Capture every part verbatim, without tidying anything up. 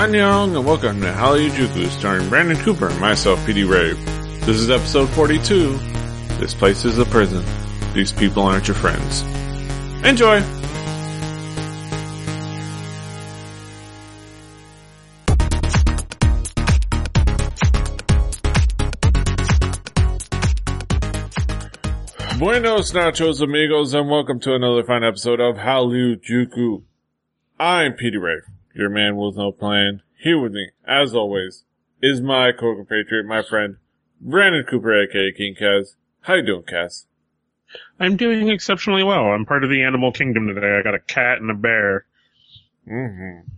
Annyeong and welcome to Hallyu Juku, starring Brandon Cooper and myself, Petey Rave. This is episode forty-two. This place is a prison. These people aren't your friends. Enjoy! Buenos nachos amigos and welcome to another fine episode of Hallyu Juku. I'm Petey Rave, your man with no plan. Here with me, as always, is my co-compatriot, my friend, Brandon Cooper, aka King Kaz. How you doing, Kaz? I'm doing exceptionally well. I'm part of the animal kingdom today. I got a cat and a bear. Mm-hmm.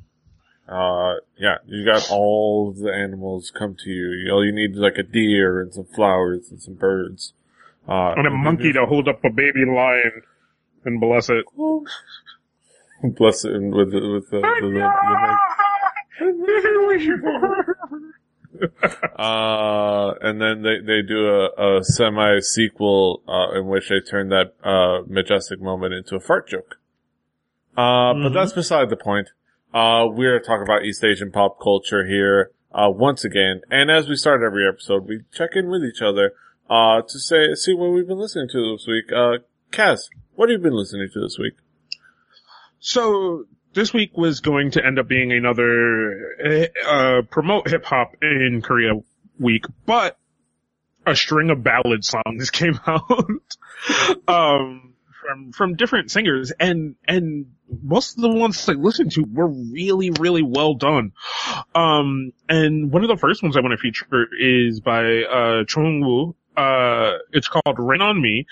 Uh, yeah, you got all of the animals come to you. All you need is like a deer and some flowers and some birds. Uh, and a monkey to hold up a baby lion and bless it. Bless it with the, with the, the, the, the uh, and then they, they do a, a semi-sequel, uh, in which they turn that, uh, majestic moment into a fart joke. Uh, mm-hmm. But that's beside the point. Uh, we're talking about East Asian pop culture here, uh, once again. And as we start every episode, we check in with each other. Uh, to say, see what we've been listening to this week. Uh, Kaz, what have you been listening to this week? So, this week was going to end up being another, uh, promote hip-hop in Korea week, but a string of ballad songs came out, um, from, from different singers, and, and most of the ones I listened to were really, really well done. Um, and one of the first ones I want to feature is by, uh, Chung Woo. Uh, it's called Rain on Me.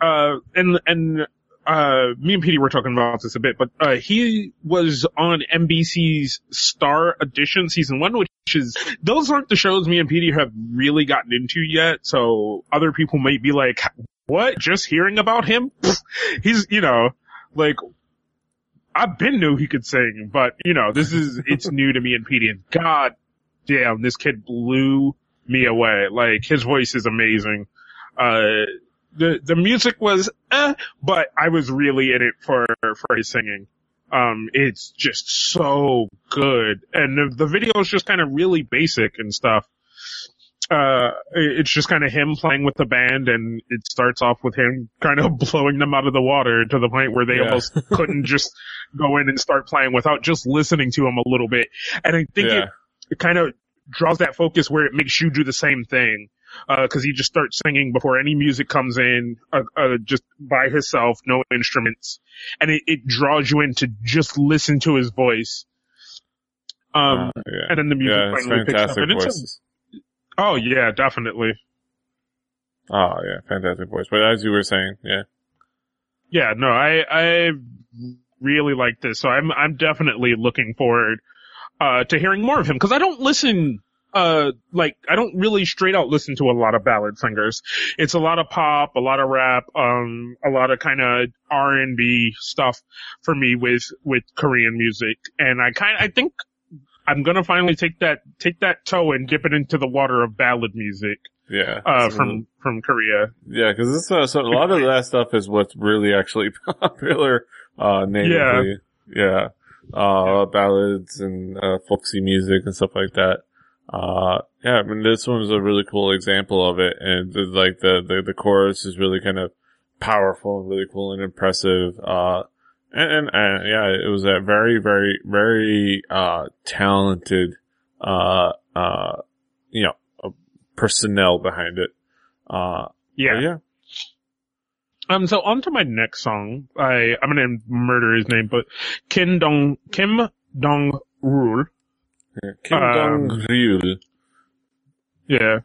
Uh, and, and, uh, me and Petey were talking about this a bit, but, uh, he was on N B C's Star Edition season one, which is, those aren't the shows me and Petey have really gotten into yet. So other people might be like, what? Just hearing about him? He's, you know, like, I've been knew he could sing, but, you know, this is, it's new to me and Petey, and god damn, this kid blew me away. Like, his voice is amazing. Uh, the, the music was, eh, but I was really in it for, for his singing. Um, it's just so good. And the, the video is just kind of really basic and stuff. Uh, it's just kind of him playing with the band, and it starts off with him kind of blowing them out of the water to the point where they yeah. almost couldn't just go in and start playing without just listening to him a little bit. And I think yeah. it, it kind of draws that focus where it makes you do the same thing. Uh, cause he just starts singing before any music comes in, uh, uh, just by himself, no instruments. And it, it draws you in to just listen to his voice. Um, uh, yeah. and then the music yeah, finally picks up. And it's a, oh yeah, definitely. Oh yeah, fantastic voice. But as you were saying, yeah. Yeah, no, I, I really like this. So I'm, I'm definitely looking forward Uh, to hearing more of him, because I don't listen, uh, like, I don't really straight out listen to a lot of ballad singers. It's a lot of pop, a lot of rap, um, a lot of kind of R and B stuff for me with, with Korean music. And I kind I think I'm gonna finally take that, take that toe and dip it into the water of ballad music. Yeah. Uh, so, from, from Korea. Yeah, cause it's, uh, so a lot of that stuff is what's really actually popular, uh, natively. Yeah. Yeah. Uh, ballads and, uh, folksy music and stuff like that. Uh, yeah, I mean, this one was a really cool example of it. And like the, the, the chorus is really kind of powerful and really cool and impressive. Uh, and, and, and yeah, it was a very, very, very, uh, talented, uh, uh, you know, personnel behind it. Uh, yeah. Yeah. Um, so on to my next song. I, I'm gonna murder his name, but Kim Dong, Kim Dong-ryul. Yeah, Kim um, Dong-ryul. Yeah.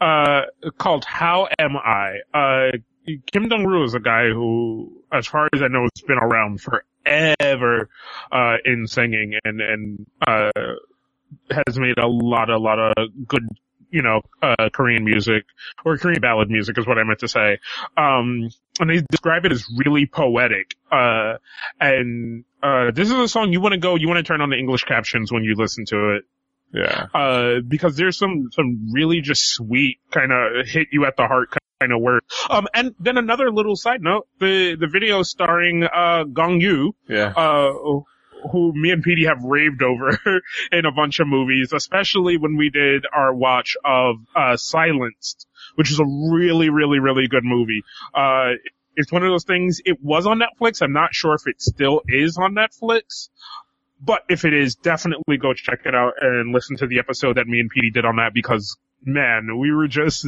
Uh, called How Am I? Uh, Kim Dong-ryul is a guy who, as far as I know, has been around forever, uh, in singing and, and, uh, has made a lot, a lot of good you know, uh, Korean music, or Korean ballad music is what I meant to say. Um, and they describe it as really poetic. Uh, and, uh, this is a song you want to go, you want to turn on the English captions when you listen to it. Yeah. Uh, because there's some, some really just sweet kind of hit you at the heart kind of words. Um, and then another little side note, the, the video starring, uh, Gong Yoo. Yeah. Uh, who me and Petey have raved over in a bunch of movies, especially when we did our watch of uh Silenced, which is a really, really, really good movie. Uh It's one of those things, it was on Netflix. I'm not sure if it still is on Netflix. But if it is, definitely go check it out and listen to the episode that me and Petey did on that, because, man, we were just,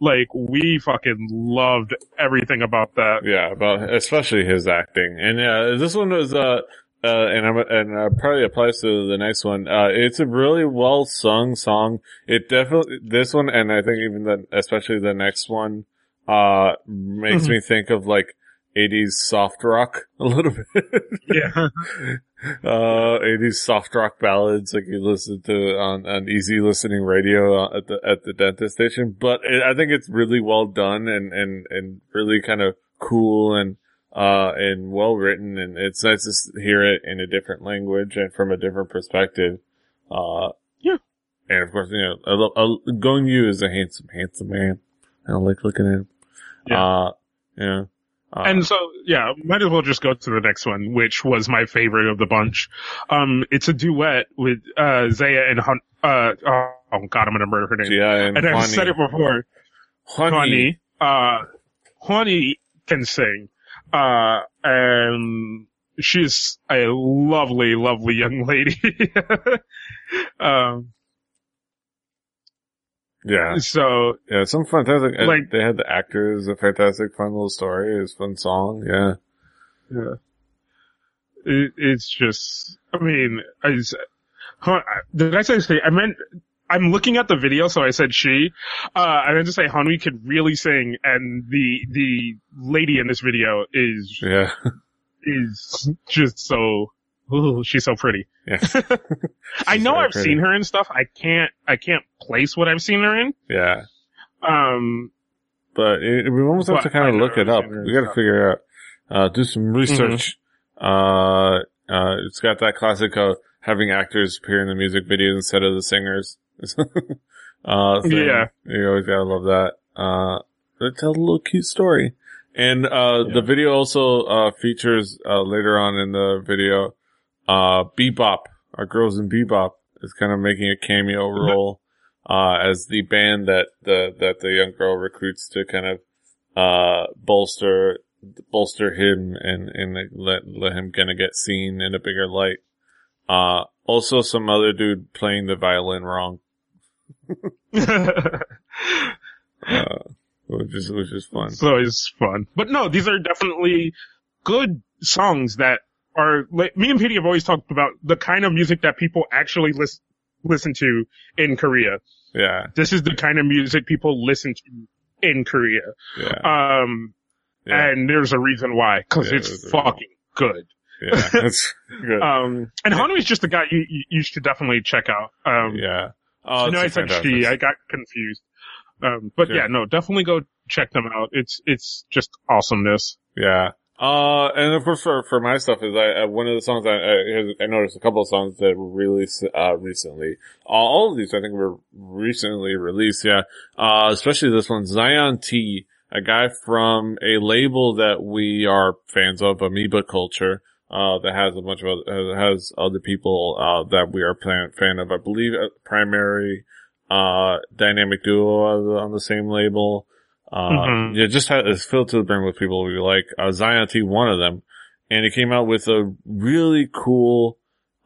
like, we fucking loved everything about that. Yeah, but especially his acting. And, yeah, this one was, uh, uh and I'm, and uh, probably applies to the next one. Uh, it's a really well-sung song. It definitely, this one, and I think even the, especially the next one, uh, makes mm-hmm. me think of, like, eighties soft rock a little bit. Yeah. Uh, eighties soft rock ballads like you listen to on, on easy listening radio at the, at the dentist station. But it, I think it's really well done and, and, and really kind of cool and, uh, and well written. And it's nice to hear it in a different language and from a different perspective. Uh, yeah. And of course, you know, I love, I, Gong Yoo is a handsome, handsome man. I don't like looking at him. Yeah. Uh, yeah. Uh, and so, yeah, might as well just go to the next one, which was my favorite of the bunch. Um, it's a duet with, uh, Zaya and, Hun- uh, oh god, I'm gonna murder her name. Yeah, and, and I've said it before. Honey. Uh, Honey can sing. Uh, and she's a lovely, lovely young lady. um, Yeah. So yeah, some fantastic. Like, they had the actors, a fantastic, fun little story, it was a fun song. Yeah, yeah. It, it's just, I mean, I just, did I say she? I meant I'm looking at the video, so I said she. Uh, I meant to say Hanwi could really sing, and the the lady in this video is yeah is just so. Ooh, she's so pretty. Yeah. I know I've pretty. seen her in stuff. I can't, I can't place what I've seen her in. Yeah. Um, but it, we almost have to kind of look it up. We got to figure it out, uh, do some research. Mm-hmm. Uh, uh, it's got that classic of having actors appear in the music videos instead of the singers. uh, thing. Yeah. You always gotta love that. Uh, they tell a little cute story. And, uh, yeah. the video also, uh, features, uh, later on in the video, Uh, Bebop, our girls in Bebop, is kind of making a cameo role, uh, as the band that the, that the young girl recruits to kind of, uh, bolster, bolster him and, and let, let him kind of get seen in a bigger light. Uh, also some other dude playing the violin wrong. uh, which is, which is fun. So it's fun. But no, these are definitely good songs that Are like, me and Petey have always talked about the kind of music that people actually listen listen to in Korea. Yeah, this is the kind of music people listen to in Korea. Yeah. Um, yeah. And there's a reason why, because yeah, it's fucking good. Yeah, that's good. um, and Hanwi's just a guy you you should definitely check out. Um, yeah. Oh, I know I said she. I got confused. Um, but sure. yeah, no, definitely go check them out. It's it's just awesomeness. Yeah. Uh, and of course for, for my stuff is I, I one of the songs I, I, I noticed a couple of songs that were released, uh, recently. All of these I think were recently released, yeah. Uh, especially this one, Zion T, a guy from a label that we are fans of, Amoeba Culture, uh, that has a bunch of other, has other people, uh, that we are fan, fan of. I believe Primary, uh, Dynamic Duo on the same label. Uh, mm-hmm. yeah, just had it's filled to the brim with people we like. Uh, Zion T, one of them. And it came out with a really cool,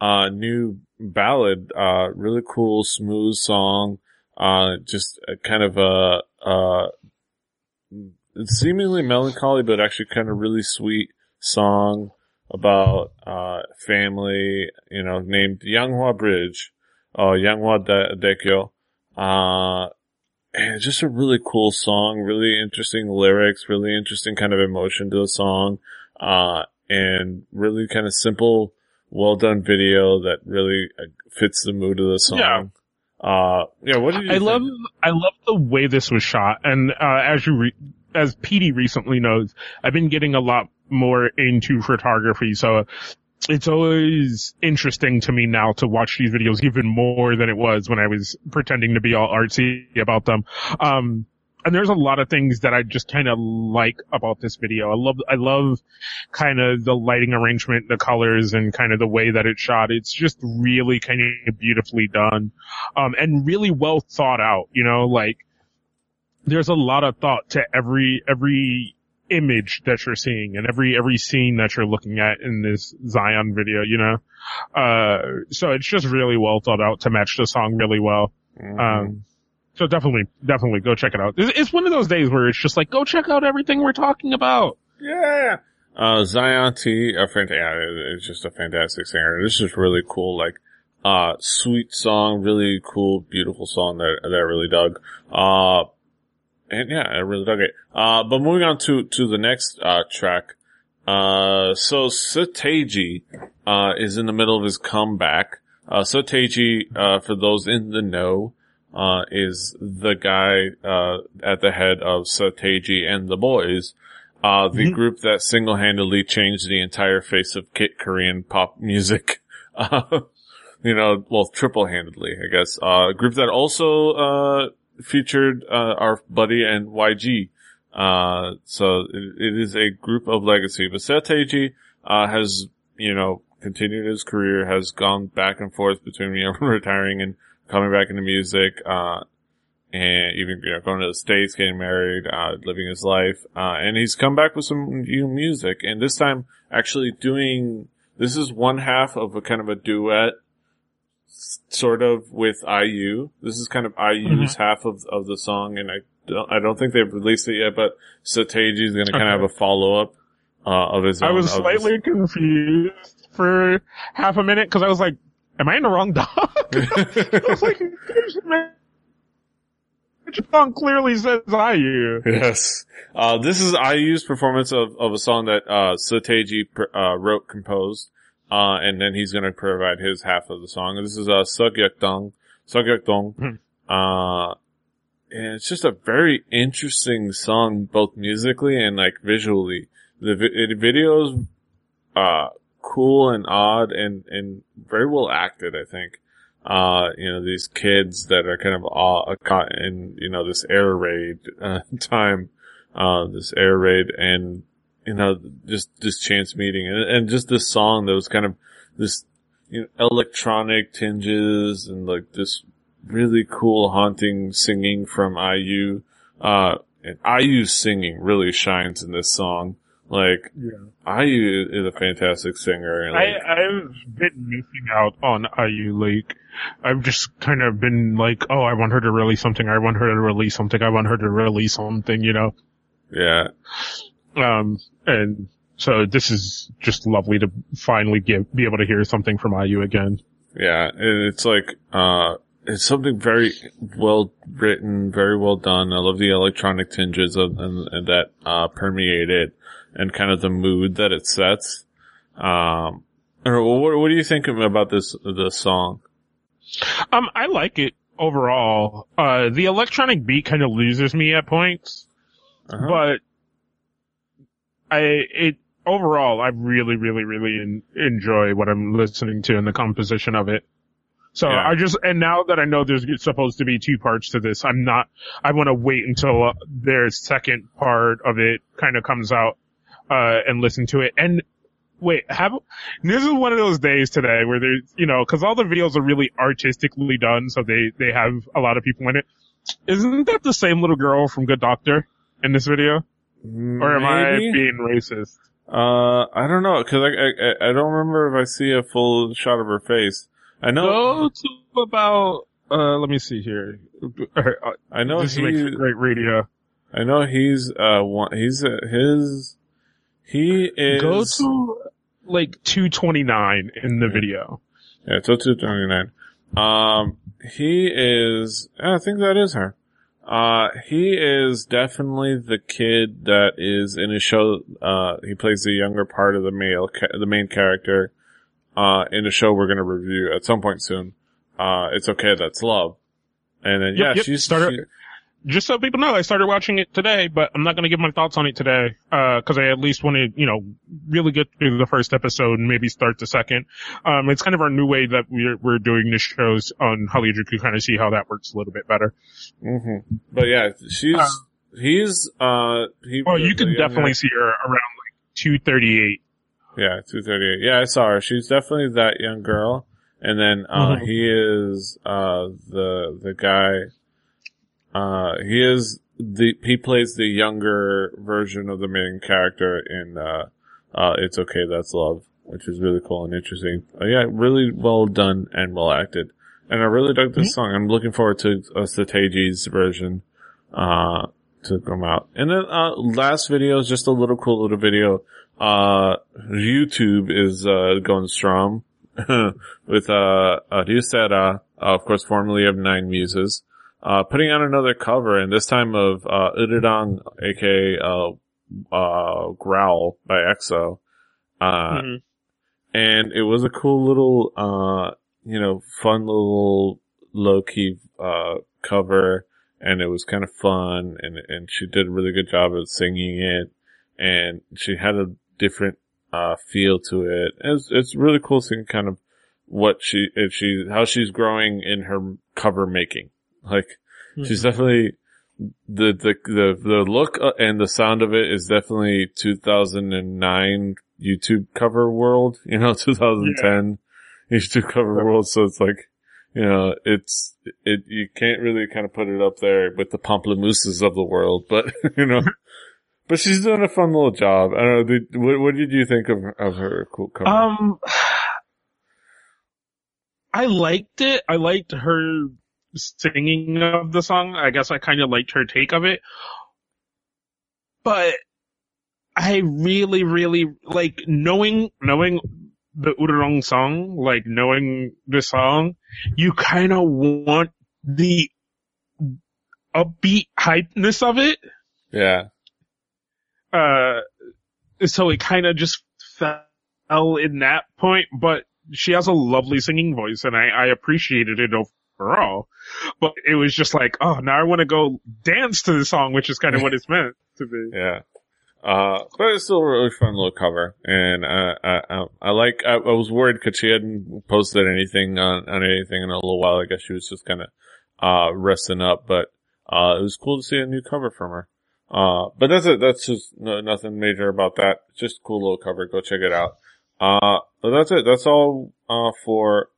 uh, new ballad, uh, really cool, smooth song, uh, just a kind of a, uh, seemingly melancholy, but actually kind of really sweet song about, uh, family, you know, named Yanghwa Bridge, uh, Yanghwa Daegyo, uh, and just a really cool song, really interesting lyrics, really interesting kind of emotion to the song, uh, and really kind of simple, well done video that really fits the mood of the song. Yeah. Uh, yeah, what did you I think? love, I love the way this was shot. And, uh, as you, re- as Petey recently knows, I've been getting a lot more into photography. So it's always interesting to me now to watch these videos even more than it was when I was pretending to be all artsy about them. Um, and there's a lot of things that I just kind of like about this video. I love, I love kind of the lighting arrangement, the colors, and kind of the way that it's shot. It's just really kind of beautifully done, um, and really well thought out. You know, like there's a lot of thought to every every. image that you're seeing and every every scene that you're looking at in this Zion video, you know. Uh so it's just really well thought out to match the song really well. Mm-hmm. Um so definitely definitely go check it out. It's, it's one of those days where it's just like, go check out everything we're talking about. Yeah. Uh Zion T, a fan- yeah, it's just a fantastic singer. This is really cool, like uh sweet song, really cool, beautiful song that that I really dug. Uh And yeah, I really dug it. Uh, but moving on to, to the next, uh, track. Uh, so Sotaeji, uh, is in the middle of his comeback. Uh, Sotaeji, uh, for those in the know, uh, is the guy, uh, at the head of Sotaeji and the Boys, uh, the mm-hmm. group that single-handedly changed the entire face of Korean pop music. Uh, you know, well, triple-handedly, I guess. Uh, a group that also, uh, featured uh, our buddy and Y G. Uh, so it, it is a group of legacy. But Sotaeji uh, has, you know, continued his career, has gone back and forth between, you know, retiring and coming back into music, uh, and even, you know, going to the States, getting married, uh, living his life. Uh, and he's come back with some new music. And this time actually doing, this is one half of a kind of a duet, sort of with I U. This is kind of I U's mm-hmm. half of of the song, and I don't I don't think they've released it yet. But Sotaeji's going to kind of have a follow up uh, of his. Own, I was slightly his... confused for half a minute because I was like, "Am I in the wrong doc?" I was like, "Which song clearly says I U?" Yes, uh, this is I U's performance of of a song that uh, Sotaeji pr- uh, wrote, composed. Uh, and then he's gonna provide his half of the song. This is, uh, Seokyeokdong, Seokyeokdong. Uh, and it's just a very interesting song, both musically and, like, visually. The vi- it, video's, uh, cool and odd and, and very well acted, I think. Uh, you know, these kids that are kind of all caught in, you know, this air raid, uh, time, uh, this air raid and, you know, just this chance meeting and, and just this song that was kind of this, you know, electronic tinges and like this really cool haunting singing from I U. Uh, and I U's singing really shines in this song. Like, yeah. I U is a fantastic singer. And, like, I, I've been missing out on I U. Like, I've just kind of been like, oh, I want her to release something. I want her to release something. I want her to release something, you know? Yeah. Um, and so this is just lovely to finally give, be able to hear something from I U again. Yeah, it's like, uh, it's something very well written, very well done. I love the electronic tinges of, and, and that, uh, permeate it and kind of the mood that it sets. Um, or what, what do you think about this, this song? Um, I like it overall. Uh, the electronic beat kind of loses me at points, uh-huh. but I, it, overall, I really, really, really in, enjoy what I'm listening to and the composition of it. So yeah. I just, and now that I know there's supposed to be two parts to this, I'm not, I want to wait until their second part of it kind of comes out, uh, and listen to it. And wait, have, this is one of those days today where there's, you know, cause all the videos are really artistically done, so they, they have a lot of people in it. Isn't that the same little girl from Good Doctor in this video? Or am Maybe? I being racist? Uh, I don't know, because I, I I don't remember if I see a full shot of her face. I know. Go to about. Uh, let me see here. I know this he, makes great radio. I know he's uh one. He's uh, his. He is. Go to like two twenty nine in the video. Yeah, it's two twenty nine. Um, he is. I think that is her. Uh, he is definitely the kid that is in his show. Uh, he plays the younger part of the male, ca- the main character, uh, in a show we're going to review at some point soon. Uh, It's Okay, That's Love. And then, yep, yeah, yep. she's started. She, just so people know, I started watching it today, but I'm not going to give my thoughts on it today. Uh, cause I at least want to, you know, really get through the first episode and maybe start the second. Um, it's kind of our new way that we're, we're doing the shows on Hallyu Juku, kind of see how that works a little bit better. Mm-hmm. But yeah, she's, He's uh he. Well, you could definitely see her around like two thirty eight. Yeah, two thirty eight. Yeah, I saw her. She's definitely that young girl. And then uh mm-hmm. he is uh the the guy. Uh, he is the he plays the younger version of the main character in uh, uh It's Okay, That's Love, which is really cool and interesting. Uh, yeah, really well done and well acted. And I really dug this mm-hmm. song. I'm looking forward to uh, Sataeji's version uh to come out. And then uh last video is just a little cool little video. Uh YouTube is uh going strong with uh Ryusera, uh, of course formerly of Nine Muses, uh putting out another cover, and this time of uh Urirang, aka uh uh Growl by E X O. Uh mm-hmm. And it was a cool little uh you know, fun little low key uh cover, and it was kind of fun, and and she did a really good job of singing it, and she had a different uh feel to it. It's it's really cool seeing kind of what she if she how she's growing in her cover making. Like mm-hmm. she's definitely the the the the look and the sound of it is definitely two thousand nine YouTube cover world, you know, two thousand ten yeah. YouTube cover world. So it's like, you know, it's, it, you can't really kind of put it up there with the pamplemousses of the world, but, you know, but she's doing a fun little job. I don't know. Did, what, what did you think of, of her cool cover? Um, I liked it. I liked her singing of the song. I guess I kind of liked her take of it, but I really, really like knowing, knowing the Urirang song, like knowing the song, you kind of want the upbeat hypeness of it. Yeah. Uh, so it kind of just fell in that point, but she has a lovely singing voice, and I, I appreciated it overall. But it was just like, oh, now I want to go dance to the song, which is kind of what it's meant to be. Yeah. Uh, but it's still a really fun little cover, and uh, I, I, I like. I, I was worried because she hadn't posted anything on, on anything in a little while. I guess she was just kind of uh, resting up, but uh, it was cool to see a new cover from her. Uh, but that's it. That's just no, nothing major about that. Just cool little cover. Go check it out. Uh, but that's it. That's all uh, for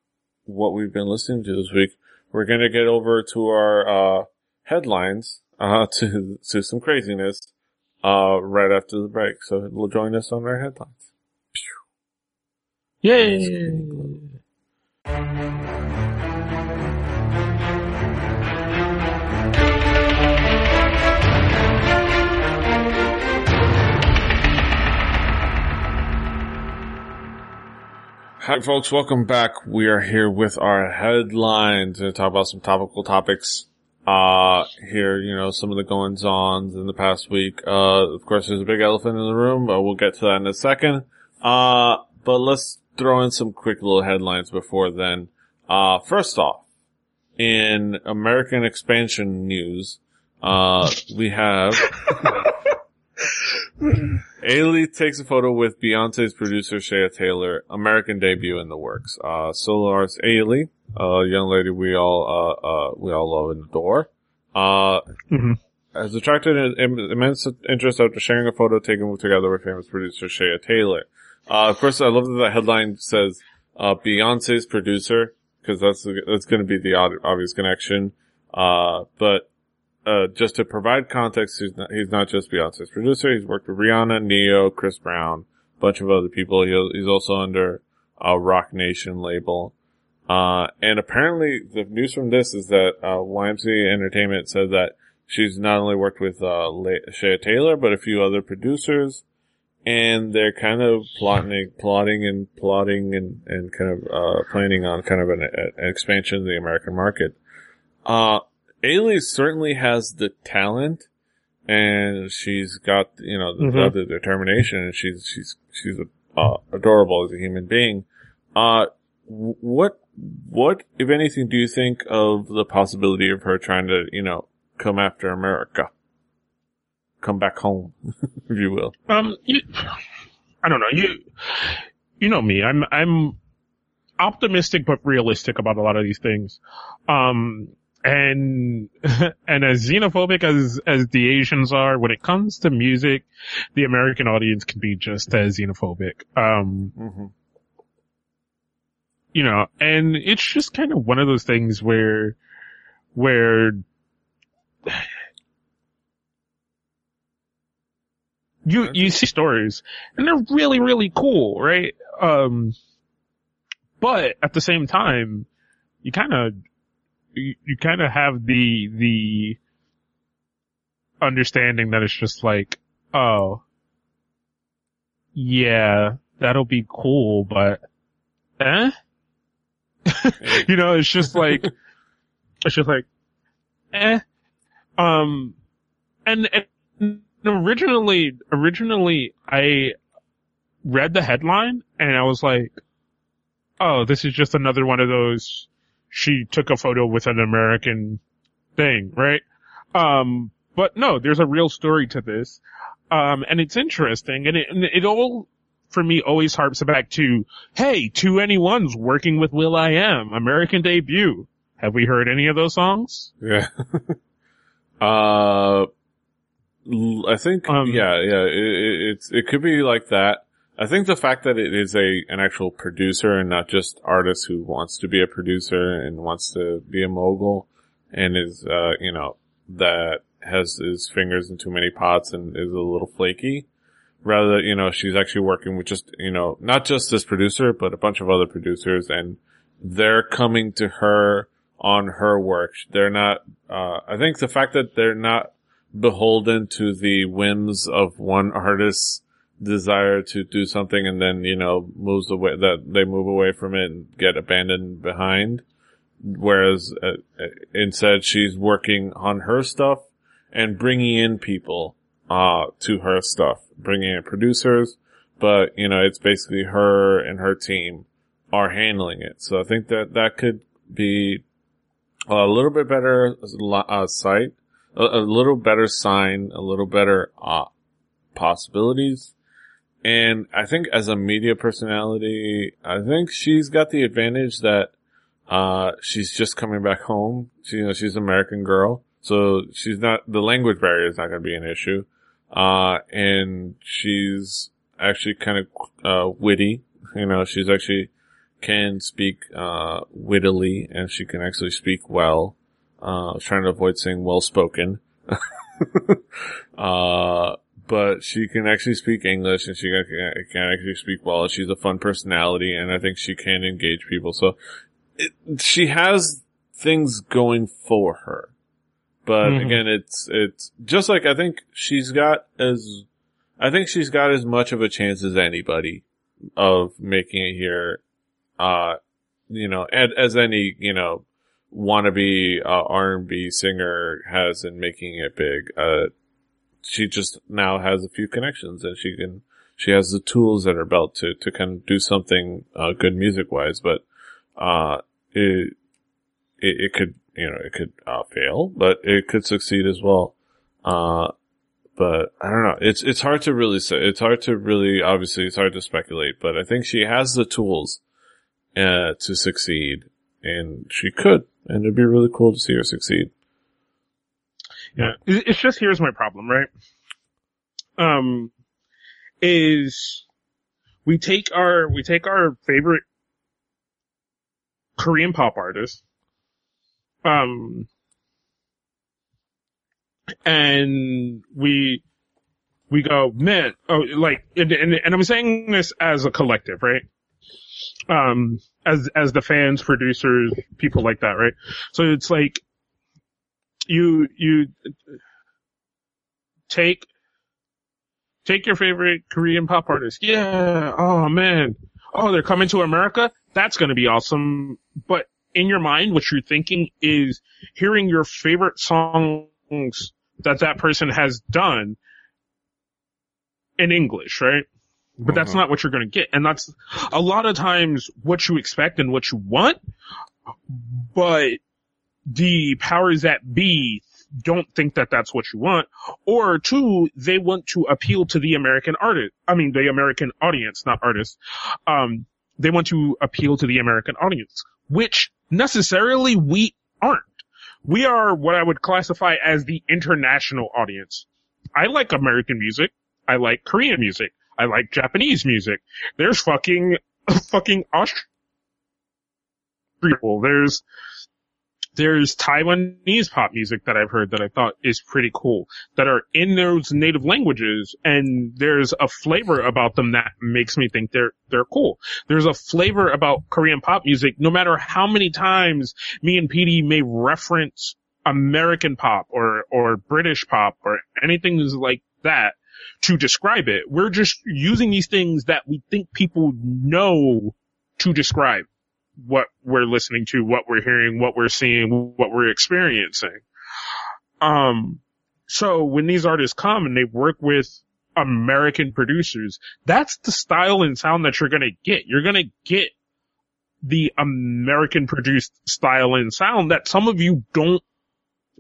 what we've been listening to this week. We're gonna get over to our uh, headlines uh, to to some craziness. Uh, right after the break, so it will join us on our headlines. Yay! Hi folks, welcome back. We are here with our headlines to talk about some topical topics. Uh, here, you know, some of the goings-ons in the past week. Uh, of course, there's a big elephant in the room. Uh, we'll get to that in a second. Uh, but let's throw in some quick little headlines before then. Uh, first off, in American expansion news, uh, we have... Ailee takes a photo with Beyonce's producer Shea Taylor. American debut in the works. Uh, solo artist Ailee, a uh, young lady we all uh, uh, we all love and adore, uh, mm-hmm. has attracted an im- immense interest after sharing a photo taken together with famous producer Shea Taylor. Uh, of course, I love that the headline says uh, Beyonce's producer, because that's that's going to be the obvious connection. Uh, but Uh, just to provide context, he's not, he's not just Beyonce's producer. He's worked with Rihanna, Neo, Chris Brown, a bunch of other people. He, he's also under a Rock Nation label, uh, and apparently the news from this is that uh, Y M C A Entertainment said that she's not only worked with uh, Le- Shea Taylor but a few other producers, and they're kind of plotting, plotting and plotting and, and kind of uh, planning on kind of an, an expansion of the American market. Uh, Ailee certainly has the talent, and she's got, you know, the, mm-hmm. the determination, and she's, she's, she's uh, adorable as a human being. Uh, what, what, if anything, do you think of the possibility of her trying to, you know, come after America? Come back home, if you will. Um, you, I don't know. You, you know me. I'm, I'm optimistic but realistic about a lot of these things. Um, And, and as xenophobic as, as the Asians are, when it comes to music, the American audience can be just as xenophobic. Um, mm-hmm. You know, and it's just kind of one of those things where, where you, you see stories and they're really, really cool, right? Um, but at the same time, you kind of, you kind of have the the understanding that it's just like, oh, yeah, that'll be cool, but eh? You know, it's just like, it's just like, eh? Um, and, and originally, originally I read the headline and I was like, oh, this is just another one of those, she took a photo with an American thing, right? Um, but no, there's a real story to this. Um, and it's interesting. And it, and it all, for me, always harps back to, hey, two N E one's working with will.i.am, American debut. Have we heard any of those songs? Yeah. uh, I think, um, yeah, yeah, it, it's, it could be like that. I think the fact that it is a an actual producer and not just artist who wants to be a producer and wants to be a mogul and is, uh, you know, that has his fingers in too many pots and is a little flaky. Rather, you know, she's actually working with just, you know, not just this producer, but a bunch of other producers, and they're coming to her on her work. They're not, uh, I think the fact that they're not beholden to the whims of one artist's desire to do something and then, you know, moves away, that they move away from it and get abandoned behind. Whereas uh, instead she's working on her stuff and bringing in people, uh, to her stuff, bringing in producers. But, you know, it's basically her and her team are handling it. So I think that that could be a little bit better, uh, sight, a, a little better sign, a little better, uh, possibilities. And I think as a media personality, I think she's got the advantage that, uh, she's just coming back home. She, you know, she's an American girl. So she's not, the language barrier is not going to be an issue. Uh, and she's actually kind of, uh, witty. You know, she's actually can speak, uh, wittily, and she can actually speak well. Uh, I was trying to avoid saying well spoken. uh, But she can actually speak English, and she can actually speak well. She's a fun personality, and I think she can engage people. So it, she has things going for her. But mm-hmm. again, it's it's just like I think she's got as I think she's got as much of a chance as anybody of making it here. Uh, you know, and as any you know wannabe uh, R and B singer has in making it big. Uh. She just now has a few connections, and she can, she has the tools at her belt to, to kind of do something, uh, good music wise, but, uh, it, it, it could, you know, it could, uh, fail, but it could succeed as well. Uh, but I don't know. It's, it's hard to really say. It's hard to really, obviously, it's hard to speculate, but I think she has the tools, uh, to succeed, and she could, and it'd be really cool to see her succeed. Yeah, it's just, here's my problem, right? Um, is we take our, we take our favorite Korean pop artists, um, and we, we go, man, oh, like, and, and, and I'm saying this as a collective, right? Um, as, as the fans, producers, people like that, right? So it's like, You, you take, take your favorite Korean pop artist. Yeah. Oh man. Oh, they're coming to America. That's going to be awesome. But in your mind, what you're thinking is hearing your favorite songs that that person has done in English, right? But that's not what you're going to get. And that's a lot of times what you expect and what you want. But the powers that be don't think that that's what you want, or two, they want to appeal to the American artist. I mean, the American audience, not artists. Um, they want to appeal to the American audience, which necessarily we aren't. we are what I would classify as the international audience. I like American music. I like Korean music. I like Japanese music. There's fucking, fucking Austrian people. There's, there's Taiwanese pop music that I've heard that I thought is pretty cool that are in those native languages, and there's a flavor about them that makes me think they're they're cool. There's a flavor about Korean pop music, no matter how many times me and Petey may reference American pop or or British pop or anything like that to describe it. We're just using these things that we think people know to describe what we're listening to, what we're hearing, what we're seeing, what we're experiencing. Um, so when these artists come and they work with American producers, that's the style and sound that you're going to get. You're going to get the American produced style and sound that some of you don't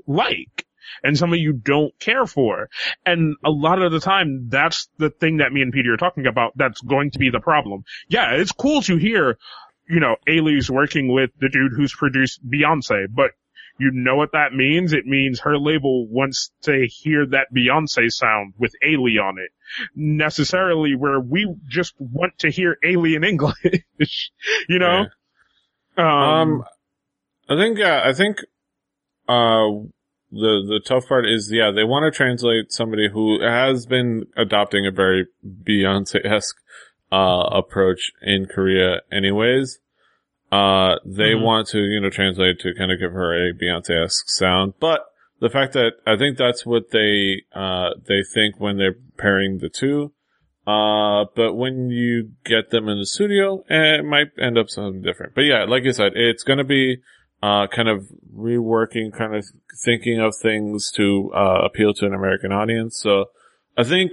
like and some of you don't care for. And a lot of the time, that's the thing that me and Petey are talking about that's going to be the problem. Yeah, it's cool to hear, you know, Ailey's working with the dude who's produced Beyonce, but you know what that means? It means her label wants to hear that Beyonce sound with Ailee on it. Necessarily where we just want to hear Ailee in English, you know? Yeah. Um, um, I think, uh, I think, uh, the, the tough part is, yeah, they want to translate somebody who has been adopting a very Beyonce-esque uh approach in Korea anyways. Uh they mm-hmm. want to, you know, translate to kind of give her a Beyonce-esque sound. But the fact that I think that's what they uh they think when they're pairing the two. Uh but when you get them in the studio, eh, it might end up something different. But yeah, like I said, it's gonna be uh kind of reworking, kind of thinking of things to uh appeal to an American audience. So I think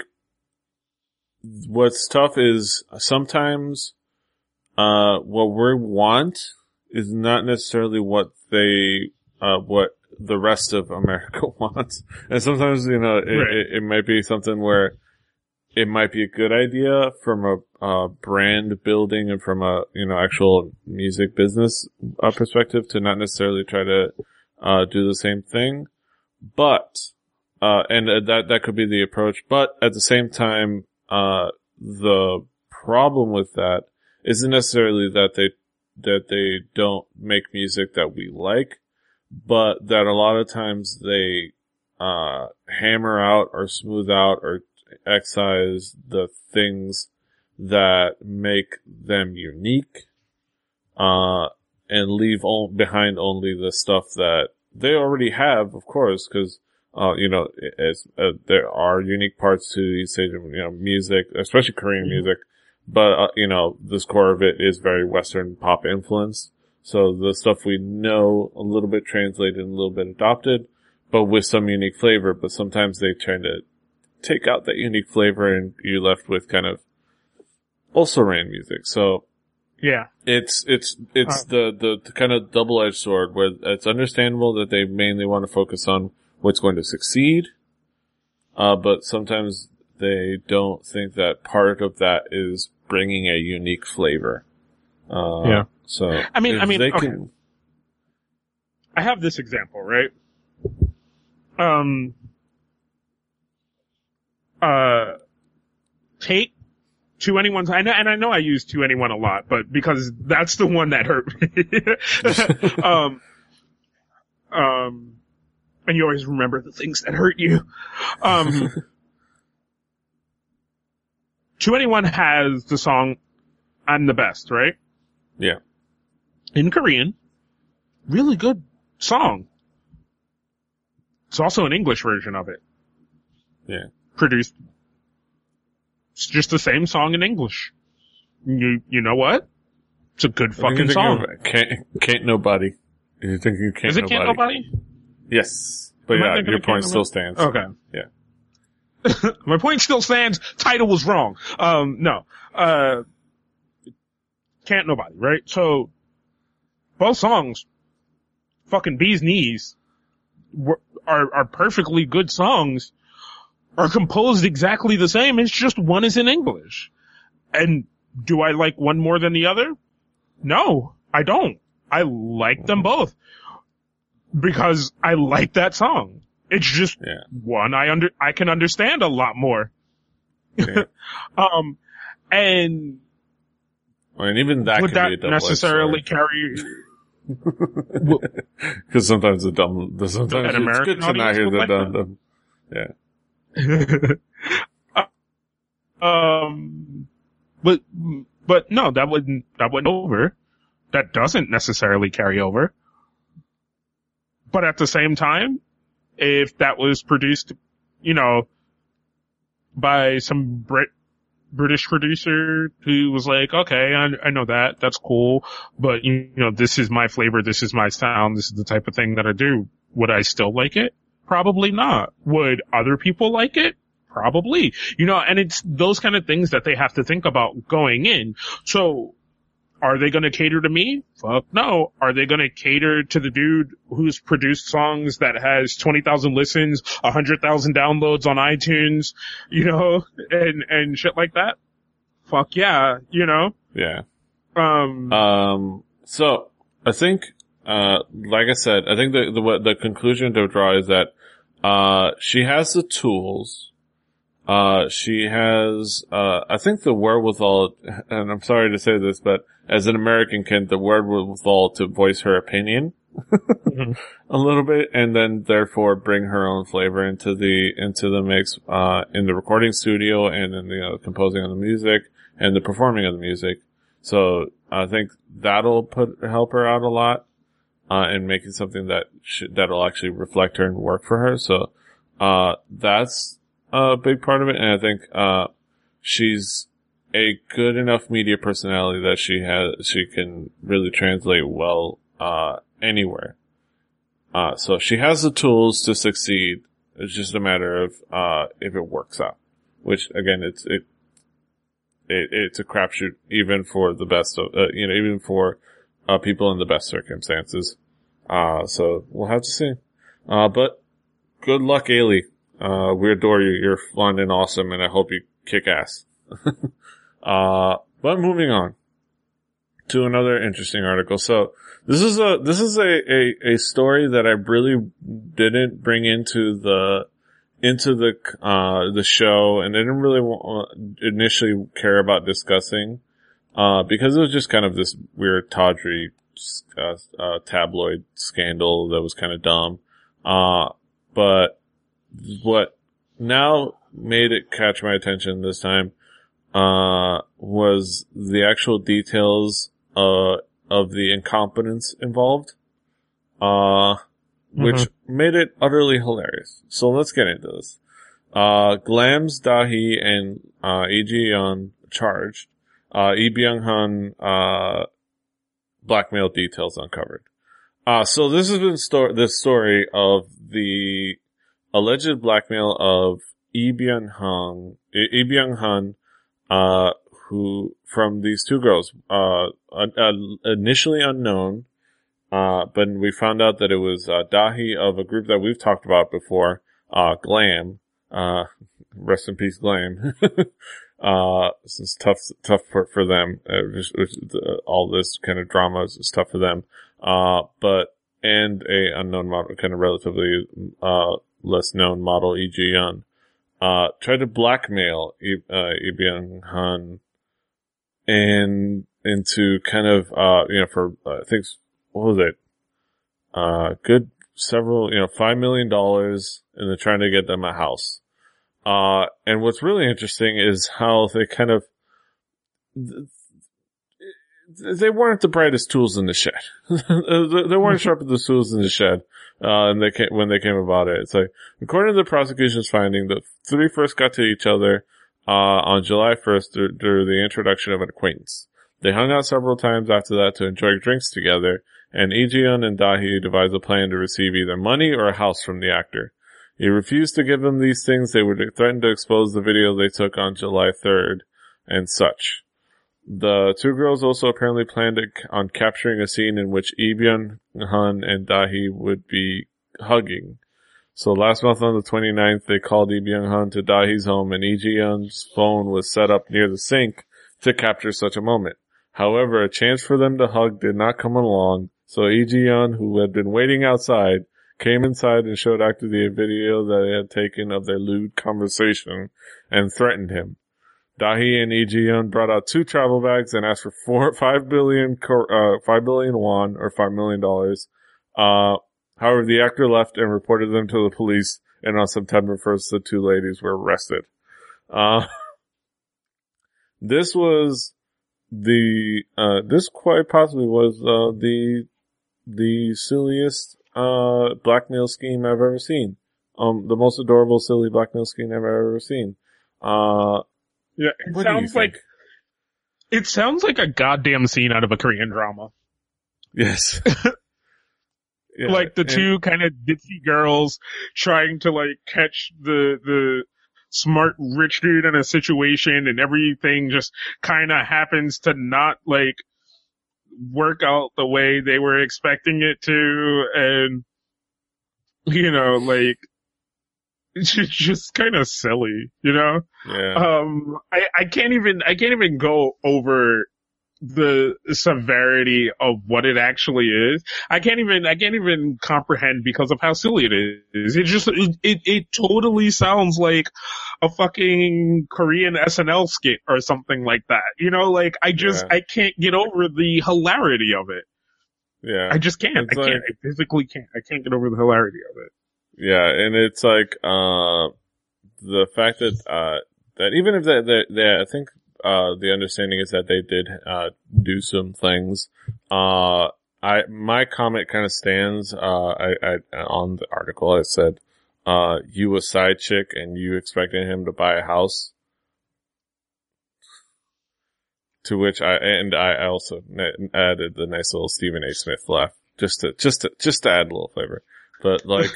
what's tough is sometimes uh what we want is not necessarily what they uh what the rest of America wants, and sometimes, you know, it, right. it, it might be something where it might be a good idea from a uh brand building and from a, you know, actual music business uh, perspective to not necessarily try to uh do the same thing, but uh and uh, that that could be the approach. But at the same time, Uh, the problem with that isn't necessarily that they, that they don't make music that we like, but that a lot of times they, uh, hammer out or smooth out or excise the things that make them unique, uh, and leave all behind only the stuff that they already have, of course, because Uh, you know, as, uh, there are unique parts to East Asian, you know, music, especially Korean music, but, uh, you know, the core of it is very Western pop influenced. So the stuff we know, a little bit translated, a little bit adopted, but with some unique flavor, but sometimes they tend to take out that unique flavor and you're left with kind of also-ran music. So. Yeah. It's, it's, it's uh, the, the, the kind of double-edged sword where it's understandable that they mainly want to focus on what's going to succeed, uh, but sometimes they don't think that part of that is bringing a unique flavor. Uh, yeah. So I mean, I mean, they okay. can... I have this example, right? Um, uh, take To Anyone's, I know, and I know I use To Anyone a lot, but because that's the one that hurt me. um, um. And you always remember the things that hurt you. Um, To Anyone has the song I'm the Best, right? Yeah. In Korean. Really good song. It's also an English version of it. Yeah. Produced. It's just the same song in English. You you know what? It's a good fucking song. Can't, can't Nobody. You think you can't Is it nobody? Can't Nobody? Yes, but Am yeah, your point still stands. Okay. Yeah. My point still stands. Title was wrong. Um, no. Uh, Can't Nobody, right? So, both songs, fucking Bee's Knees, were, are, are perfectly good songs, are composed exactly the same. It's just one is in English. And do I like one more than the other? No, I don't. I like them both. because I like that song. It's just yeah. one I under I can understand a lot more. Yeah. um, and I mean, even that would can that be a necessarily carry? Because sometimes the dumb, the sometimes an it's good to not hear the dumb, dumb. Yeah. uh, um, but but no, that wouldn't that went over. That doesn't necessarily carry over. But at the same time, if that was produced, you know, by some Brit, British producer who was like, okay, I, I know that, that's cool, but you know, this is my flavor, this is my sound, this is the type of thing that I do, would I still like it? Probably not. Would other people like it? Probably. You know, and it's those kind of things that they have to think about going in. So, are they going to cater to me? Fuck no. Are they going to cater to the dude who's produced songs that has twenty thousand listens, one hundred thousand downloads on iTunes, you know, and, and shit like that? Fuck yeah, you know? Yeah. Um, um, so I think, uh, like I said, I think the, the, the conclusion to draw is that, uh, she has the tools. Uh, she has, uh, I think the wherewithal, and I'm sorry to say this, but as an American kid, the wherewithal to voice her opinion mm-hmm. a little bit, and then therefore bring her own flavor into the, into the mix, uh, in the recording studio and in the, you know, composing of the music and the performing of the music. So I think that'll put, help her out a lot, uh, in making something that sh- that'll actually reflect her and work for her. So, uh, that's, a big part of it, and I think uh she's a good enough media personality that she has she can really translate well uh anywhere. Uh so she has the tools to succeed. It's just a matter of uh if it works out. Which again, it's it, it it's a crapshoot even for the best of uh, you know even for uh people in the best circumstances. Uh so we'll have to see. Uh but good luck, Ailee. Uh, we adore you. You're fun and awesome, and I hope you kick ass. uh, but moving on to another interesting article. So this is a this is a, a, a story that I really didn't bring into the into the uh the show, and I didn't really want, initially care about discussing uh because it was just kind of this weird tawdry uh, uh, tabloid scandal that was kind of dumb. Uh, but what now made it catch my attention this time, uh, was the actual details, uh, of the incompetence involved, uh, which mm-hmm. made it utterly hilarious. So let's get into this. Uh, Glam's Dahee and, uh, E G. Young charged, uh, Lee Byung-hun, uh, blackmail details uncovered. Uh, so this has been sto- this story of the alleged blackmail of Lee Byung-hun, Lee Byung-hun, uh, who, from these two girls, uh, uh, initially unknown, uh, but we found out that it was, uh, Dahee of a group that we've talked about before, uh, Glam, uh, rest in peace, Glam. uh, this is tough, tough for, for them. Uh, just, uh, all this kind of drama is, is tough for them. Uh, but, and a unknown model, kind of relatively, uh, less known model E G. Young, uh, tried to blackmail Lee Byung-hun and into kind of, uh, you know, for, uh, I think, what was it? Uh, good several, you know, five million dollars, and they're trying to get them a house. Uh, and what's really interesting is how they kind of, th- they weren't the brightest tools in the shed. They weren't sharp as the tools in the shed. Uh, and they came, when they came about it, it's like, according to the prosecution's finding, the three first got to each other, uh, on July first through, through the introduction of an acquaintance. They hung out several times after that to enjoy drinks together, and Lee Ji-yeon and Dahee devised a plan to receive either money or a house from the actor. He refused to give them these things. They were threatened to expose the video they took on July third and such. The two girls also apparently planned on capturing a scene in which Lee Byung-hun and Dahee would be hugging. So last month on the twenty-ninth, they called Lee Byung-hun to Dahee's home, and Lee Ji-yeon's phone was set up near the sink to capture such a moment. However, a chance for them to hug did not come along, So E G. Young, who had been waiting outside, came inside and showed Doctor D a video that he had taken of their lewd conversation and threatened him. Dahee and E G. Young brought out two travel bags and asked for four, five billion, uh, five billion won or five million dollars. Uh, however, the actor left and reported them to the police. And on September first, the two ladies were arrested. Uh, this was the, uh, this quite possibly was, uh, the, the silliest, uh, blackmail scheme I've ever seen. Um, the most adorable, silly blackmail scheme I've ever seen. Uh, Yeah, it what sounds like it sounds like a goddamn scene out of a Korean drama. Yes. Yeah, like the and, two kind of ditzy girls trying to like catch the the smart rich dude in a situation, and everything just kind of happens to not like work out the way they were expecting it to, and you know, like it's just kind of silly, you know? Yeah. Um, I, I can't even, I can't even go over the severity of what it actually is. I can't even, I can't even comprehend because of how silly it is. It just, it, it, it totally sounds like a fucking Korean S N L skit or something like that. You know, like I just, yeah. I can't get over the hilarity of it. Yeah. I just can't. It's I like, can't, I physically can't. I can't get over the hilarity of it. Yeah, and it's like, uh, the fact that, uh, that even if that, that, that, I think, uh, the understanding is that they did, uh, do some things. Uh, I, my comment kind of stands, uh, I, I, on the article, I said, uh, you a side chick and you expecting him to buy a house. To which I, and I also added the nice little Stephen A. Smith laugh, just to, just to, just to add a little flavor. But like,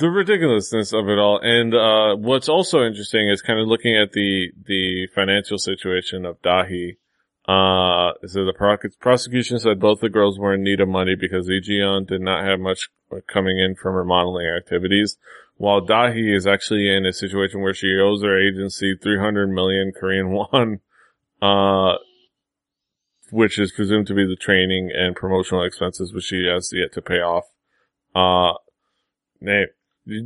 the ridiculousness of it all. And, uh, what's also interesting is kind of looking at the, the financial situation of Dahee. Uh, so the pro- prosecution said both the girls were in need of money because Lee Ji-yeon did not have much coming in from her modeling activities, while Dahee is actually in a situation where she owes her agency three hundred million Korean won, uh, which is presumed to be the training and promotional expenses, which she has yet to pay off. Uh, Name.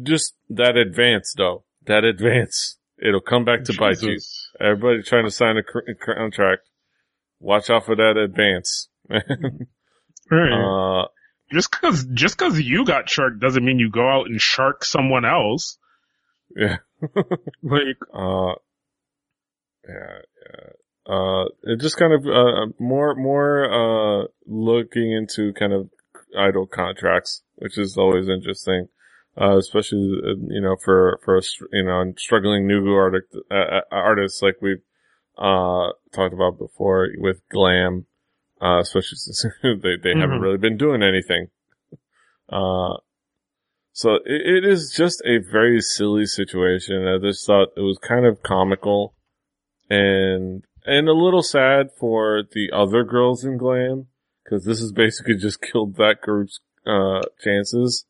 Just that advance, though. That advance. It'll come back to Jesus. Bite you. Everybody trying to sign a contract. Watch out for that advance. Right. Uh, just cause, just cause you got sharked doesn't mean you go out and shark someone else. Yeah. like, uh, yeah, yeah. Uh, it just kind of, uh, more, more, uh, looking into kind of idle contracts, which is always interesting, uh, especially, uh, you know, for, for, you know, struggling new art, uh, artists like we've, uh, talked about before with Glam, uh, especially since they, they mm-hmm. haven't really been doing anything. Uh, so it, it is just a very silly situation. I just thought it was kind of comical and, and a little sad for the other girls in Glam, because this has basically just killed that group's uh chances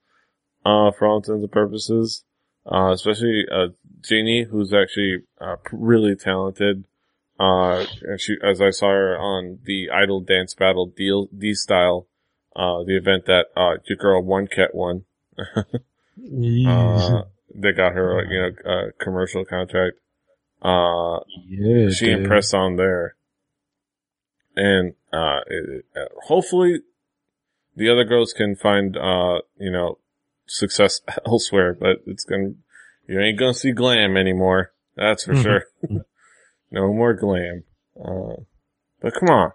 uh for all intents and purposes. Uh especially uh Jeannie, who's actually uh really talented. Uh and she as I saw her on the Idol Dance Battle deal D style, uh the event that uh your girl One Cat won. uh they got her you know uh commercial contract. Uh yeah, she dude. impressed on there. And uh it, uh, hopefully the other girls can find uh you know success elsewhere, but it's gonna you ain't gonna see Glam anymore. That's for sure. No more Glam. Uh, but come on,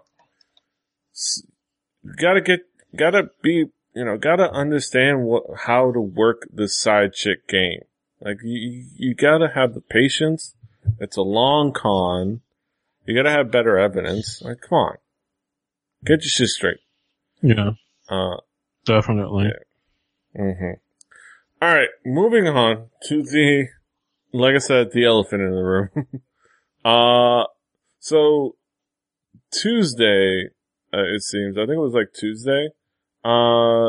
you gotta get gotta be you know gotta understand what how to work the side chick game. Like you you gotta have the patience. It's a long con. You gotta have better evidence. Like, come on. Get your shit straight. Yeah. Uh, Definitely. Yeah. Mm-hmm. Alright, moving on to the, like I said, the elephant in the room. uh, so, Tuesday, uh, it seems, I think it was like Tuesday, uh,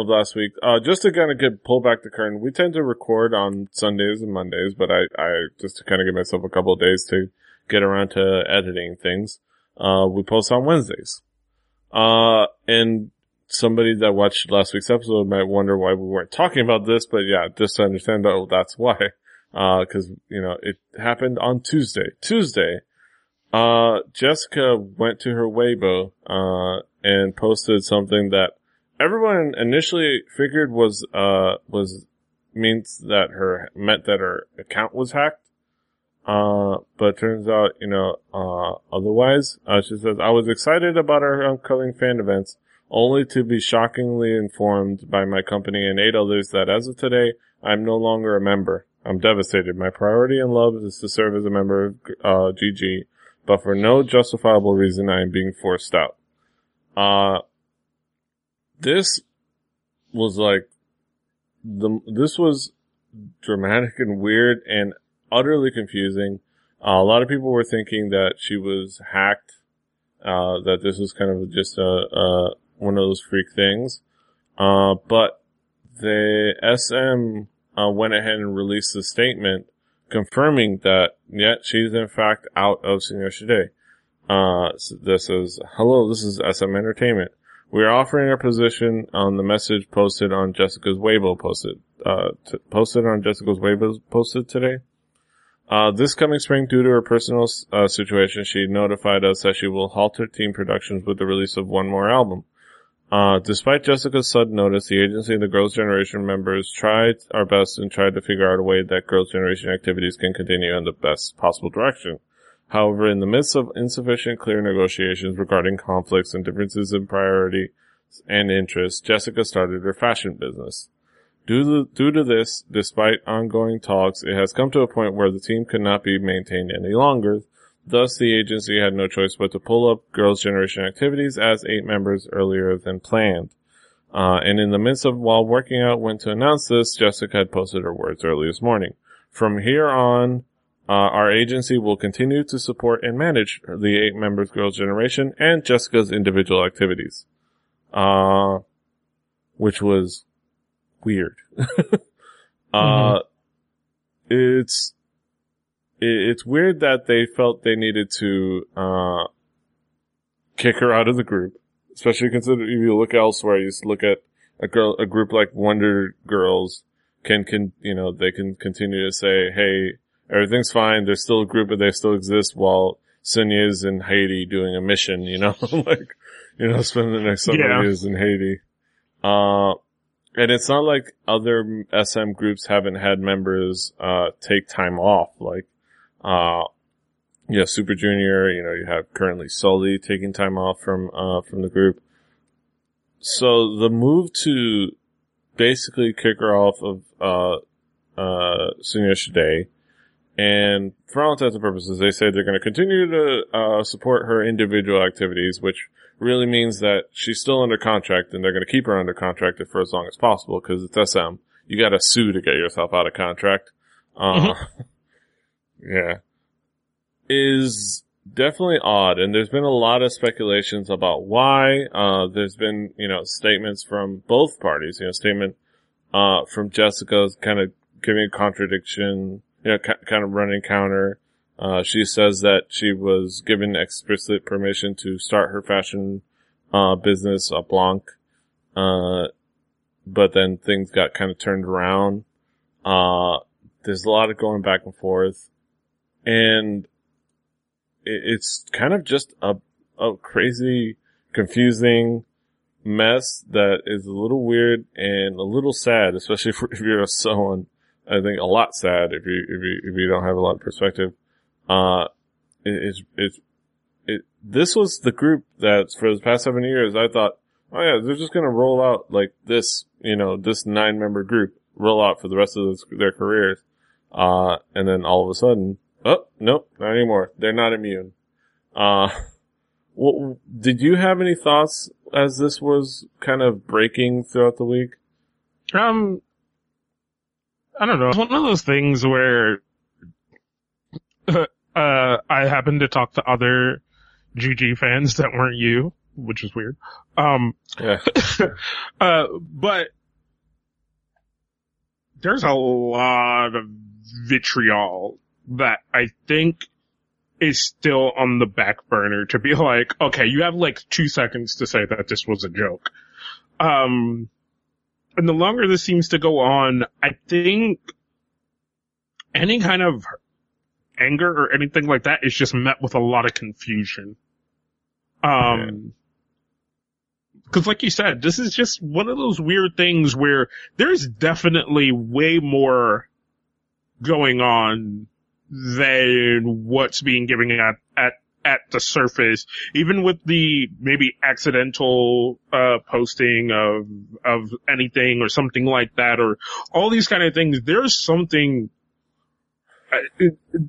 of last week. Uh, just to kind of get, pull back the curtain, we tend to record on Sundays and Mondays, but I, I, just to kind of give myself a couple of days to get around to editing things. Uh, we post on Wednesdays. Uh, and somebody that watched last week's episode might wonder why we weren't talking about this, but yeah, just to understand that, oh, that's why. Uh, cause, you know, it happened on Tuesday. Tuesday, uh, Jessica went to her Weibo, uh, and posted something that everyone initially figured was, uh, was, means that her, meant that her account was hacked. Uh, but turns out, you know, uh, otherwise, uh, she says, I was excited about our upcoming fan events, only to be shockingly informed by my company and eight others that as of today, I'm no longer a member. I'm devastated. My priority and love is to serve as a member of, uh, G G, but for no justifiable reason, I am being forced out. Uh, this was like, the, this was dramatic and weird and utterly confusing. Uh, a lot of people were thinking that she was hacked, uh, that this was kind of just a, uh, one of those freak things. Uh, but the S M, uh, went ahead and released a statement confirming that, yeah, she's in fact out of Senior Shide. Uh, so this is, hello, this is S M Entertainment. We are offering our position on the message posted on Jessica's Weibo posted, uh, t- posted on Jessica's Weibo posted today. Uh, this coming spring, due to her personal uh, situation, she notified us that she will halt her team productions with the release of one more album. Uh, despite Jessica's sudden notice, the agency and the Girls' Generation members tried our best and tried to figure out a way that Girls' Generation activities can continue in the best possible direction. However, in the midst of insufficient clear negotiations regarding conflicts and differences in priority and interests, Jessica started her fashion business. Due to, due to this, despite ongoing talks, it has come to a point where the team could not be maintained any longer. Thus, the agency had no choice but to pull up Girls' Generation activities as eight members earlier than planned. Uh, and in the midst of while working out when to announce this, Jessica had posted her words early this morning. From here on, uh, our agency will continue to support and manage the eight members Girls' Generation and Jessica's individual activities. Uh, which was weird. uh, mm-hmm. it's, it's weird that they felt they needed to, uh, kick her out of the group. Especially considering if you look elsewhere, you look at a girl, a group like Wonder Girls can, can, you know, they can continue to say, hey, everything's fine. There's still a group and they still exist while Sunya is in Haiti doing a mission, you know, like, you know, spend the next several yeah. years in Haiti. Uh, And it's not like other S M groups haven't had members, uh, take time off. Like, uh, yeah, Super Junior, you know, you have currently Sully taking time off from, uh, from the group. So the move to basically kick her off of, uh, uh, Senior Shide. And for all intents and purposes, they say they're going to continue to, uh, support her individual activities, which really means that she's still under contract and they're going to keep her under contract for as long as possible because it's S M. You got to sue to get yourself out of contract. Uh, mm-hmm. Yeah. Is definitely odd. And there's been a lot of speculations about why. Uh, there's been, you know, statements from both parties, you know, statement, uh, from Jessica's kind of giving a contradiction, you know, ca- kind of running counter. Uh, she says that she was given explicit permission to start her fashion, uh, business, uh, Blanc. Uh, but then things got kind of turned around. Uh, there's a lot of going back and forth. And it, it's kind of just a, a crazy, confusing mess that is a little weird and a little sad, especially if, if you're someone, I think a lot sad if you, if you, if you don't have a lot of perspective. Uh, it's, it's, it, this was the group that for the past seven years, I thought, oh yeah, they're just going to roll out like this, you know, this nine member group roll out for the rest of this, their careers. Uh, and then all of a sudden, oh, nope, not anymore. They're not immune. Uh, what, did you have any thoughts as this was kind of breaking throughout the week? Um, I don't know. It's one of those things where, uh, Uh, I happened to talk to other G G fans that weren't you, which is weird. Um, yeah. uh, but there's a lot of vitriol that I think is still on the back burner to be like, okay, you have like two seconds to say that this was a joke. Um, and the longer this seems to go on, I think any kind of anger or anything like that is just met with a lot of confusion. Um, because like you said, this is just one of those weird things where there's definitely way more going on than what's being given at, at, at the surface, even with the maybe accidental, uh, posting of, of anything or something like that, or all these kind of things. There's something, uh, it, it,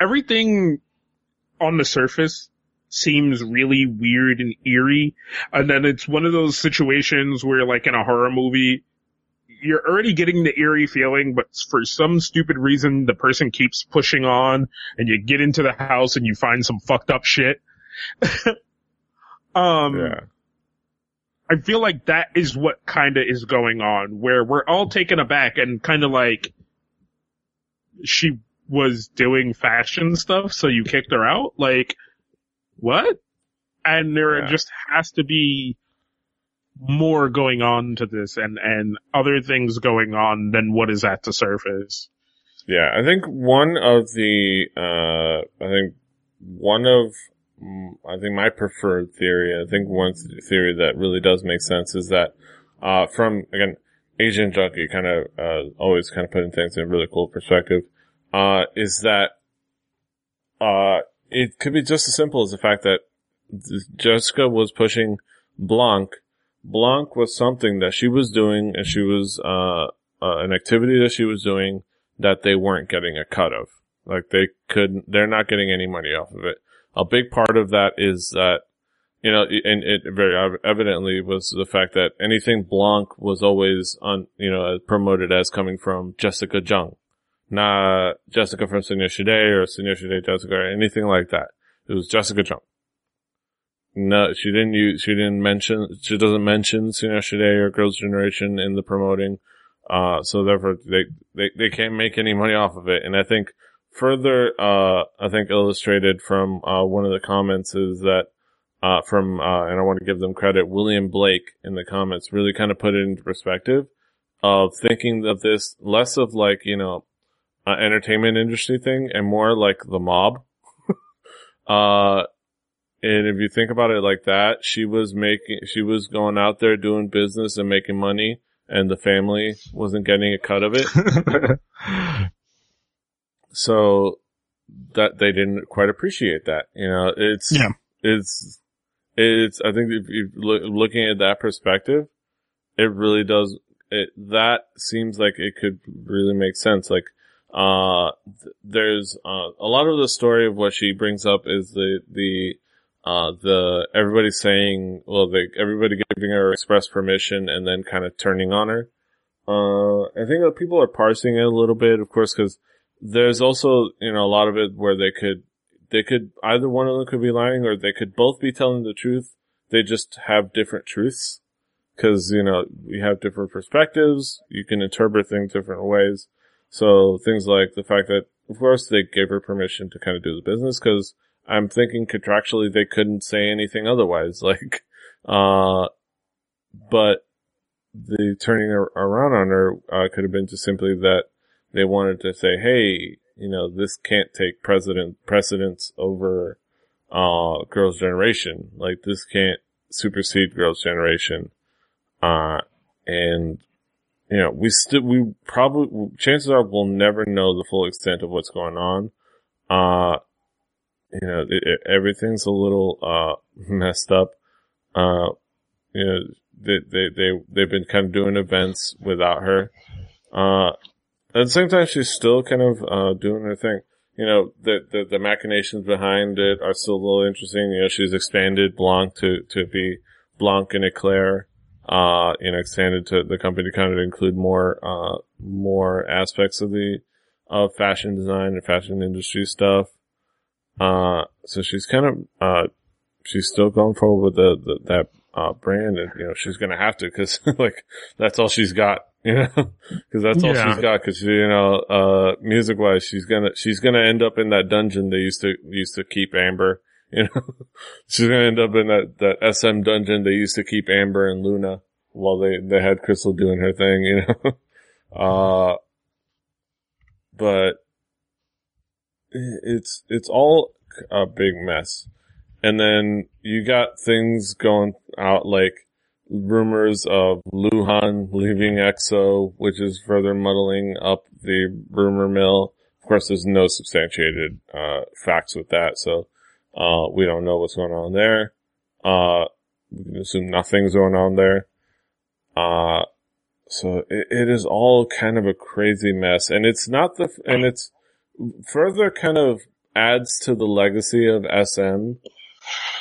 everything on the surface seems really weird and eerie. And then it's one of those situations where, like in a horror movie, you're already getting the eerie feeling, but for some stupid reason, the person keeps pushing on, and you get into the house and you find some fucked up shit. um, yeah. I feel like that is what kind of is going on, where we're all taken aback and kind of like, she was doing fashion stuff, so you kicked her out? Like, what? And there yeah. just has to be more going on to this and, and other things going on than what is at the surface. Yeah, I think one of the, uh, I think one of, I think my preferred theory, I think one theory that really does make sense is that, uh, from, again, Asian Junkie kind of, uh, always kind of putting things in a really cool perspective, uh, is that, uh, it could be just as simple as the fact that Jessica was pushing Blanc Blanc was something that she was doing, and she was, uh, uh, an activity that she was doing that they weren't getting a cut of. Like, they couldn't, they're not getting any money off of it. A big part of that is that, you know, and it very evidently was the fact that anything Blanc was always on, you know, promoted as coming from Jessica Jung, not Jessica from Senior Shide or Senior Shide Jessica or anything like that. It was Jessica Jung. No, she didn't use, she didn't mention, she doesn't mention Senior Shide or Girls' Generation in the promoting. Uh, so therefore they, they, they can't make any money off of it. And I think further, uh, I think illustrated from, uh, one of the comments is that, uh, from, uh, and I want to give them credit, William Blake in the comments really kind of put it into perspective of thinking of this less of like, you know, uh, entertainment industry thing and more like the mob. uh, And if you think about it like that, she was making, she was going out there doing business and making money, and the family wasn't getting a cut of it. So that they didn't quite appreciate that. You know, it's, yeah. it's, it's, I think if you're looking at that perspective, it really does, it, that seems like it could really make sense. Like, uh, there's, uh, a lot of the story of what she brings up is the, the, Uh, the, everybody saying, well, the, everybody giving her express permission and then kind of turning on her. Uh, I think that people are parsing it a little bit, of course, cause there's also, you know, a lot of it where they could, they could, either one of them could be lying or they could both be telling the truth. They just have different truths. Cause, you know, we have different perspectives. You can interpret things different ways. So things like the fact that, of course, they gave her permission to kind of do the business cause I'm thinking contractually they couldn't say anything otherwise, like, uh, but the turning around on her, uh, could have been just simply that they wanted to say, hey, you know, this can't take precedent, precedence over, uh, Girls' Generation. Like, this can't supersede Girls' Generation. Uh, and, you know, we still, we probably, chances are we'll never know the full extent of what's going on. Uh, You know, it, it, everything's a little, uh, messed up. Uh, you know, they, they, they, they've been kind of doing events without her. Uh, at the same time, she's still kind of, uh, doing her thing. You know, the, the, the machinations behind it are still a little interesting. You know, she's expanded Blanc to, to be Blanc and Eclair. Uh, you know, expanded to the company to kind of include more, uh, more aspects of the, of fashion design and fashion industry stuff. Uh, so she's kind of, uh, she's still going forward with the, the that, uh, brand and, you know, she's gonna have to cause, like, that's all she's got, you know, cause that's all yeah. she's got cause, you know, uh, music wise, she's gonna, she's gonna end up in that dungeon they used to, used to keep Amber You know, she's gonna end up in that, that S M dungeon they used to keep Amber and Luna while they, they had Crystal doing her thing, you know. Uh, but it's, it's all a big mess. And then you got things going out like rumors of Luhan leaving E X O, which is further muddling up the rumor mill. Of course, there's no substantiated, uh, facts with that, so. Uh, we don't know what's going on there. Uh, we can assume nothing's going on there. Uh, so it, it is all kind of a crazy mess. And it's not the, and it's further kind of adds to the legacy of S M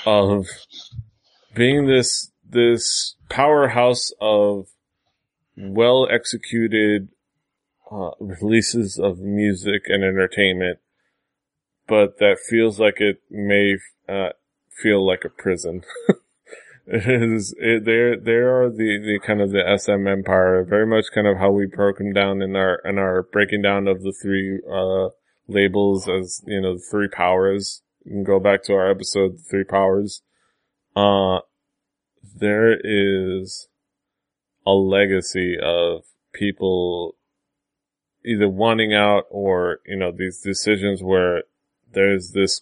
of being this, this powerhouse of well executed, uh, releases of music and entertainment. But that feels like it may uh, feel like a prison. It is. It, there, there are the, the kind of the S M empire, very much kind of how we broke them down in our in our breaking down of the three uh, labels as you know the three powers. You can go back to our episode the three powers. Uh, there is a legacy of people either wanting out or you know these decisions where. There's this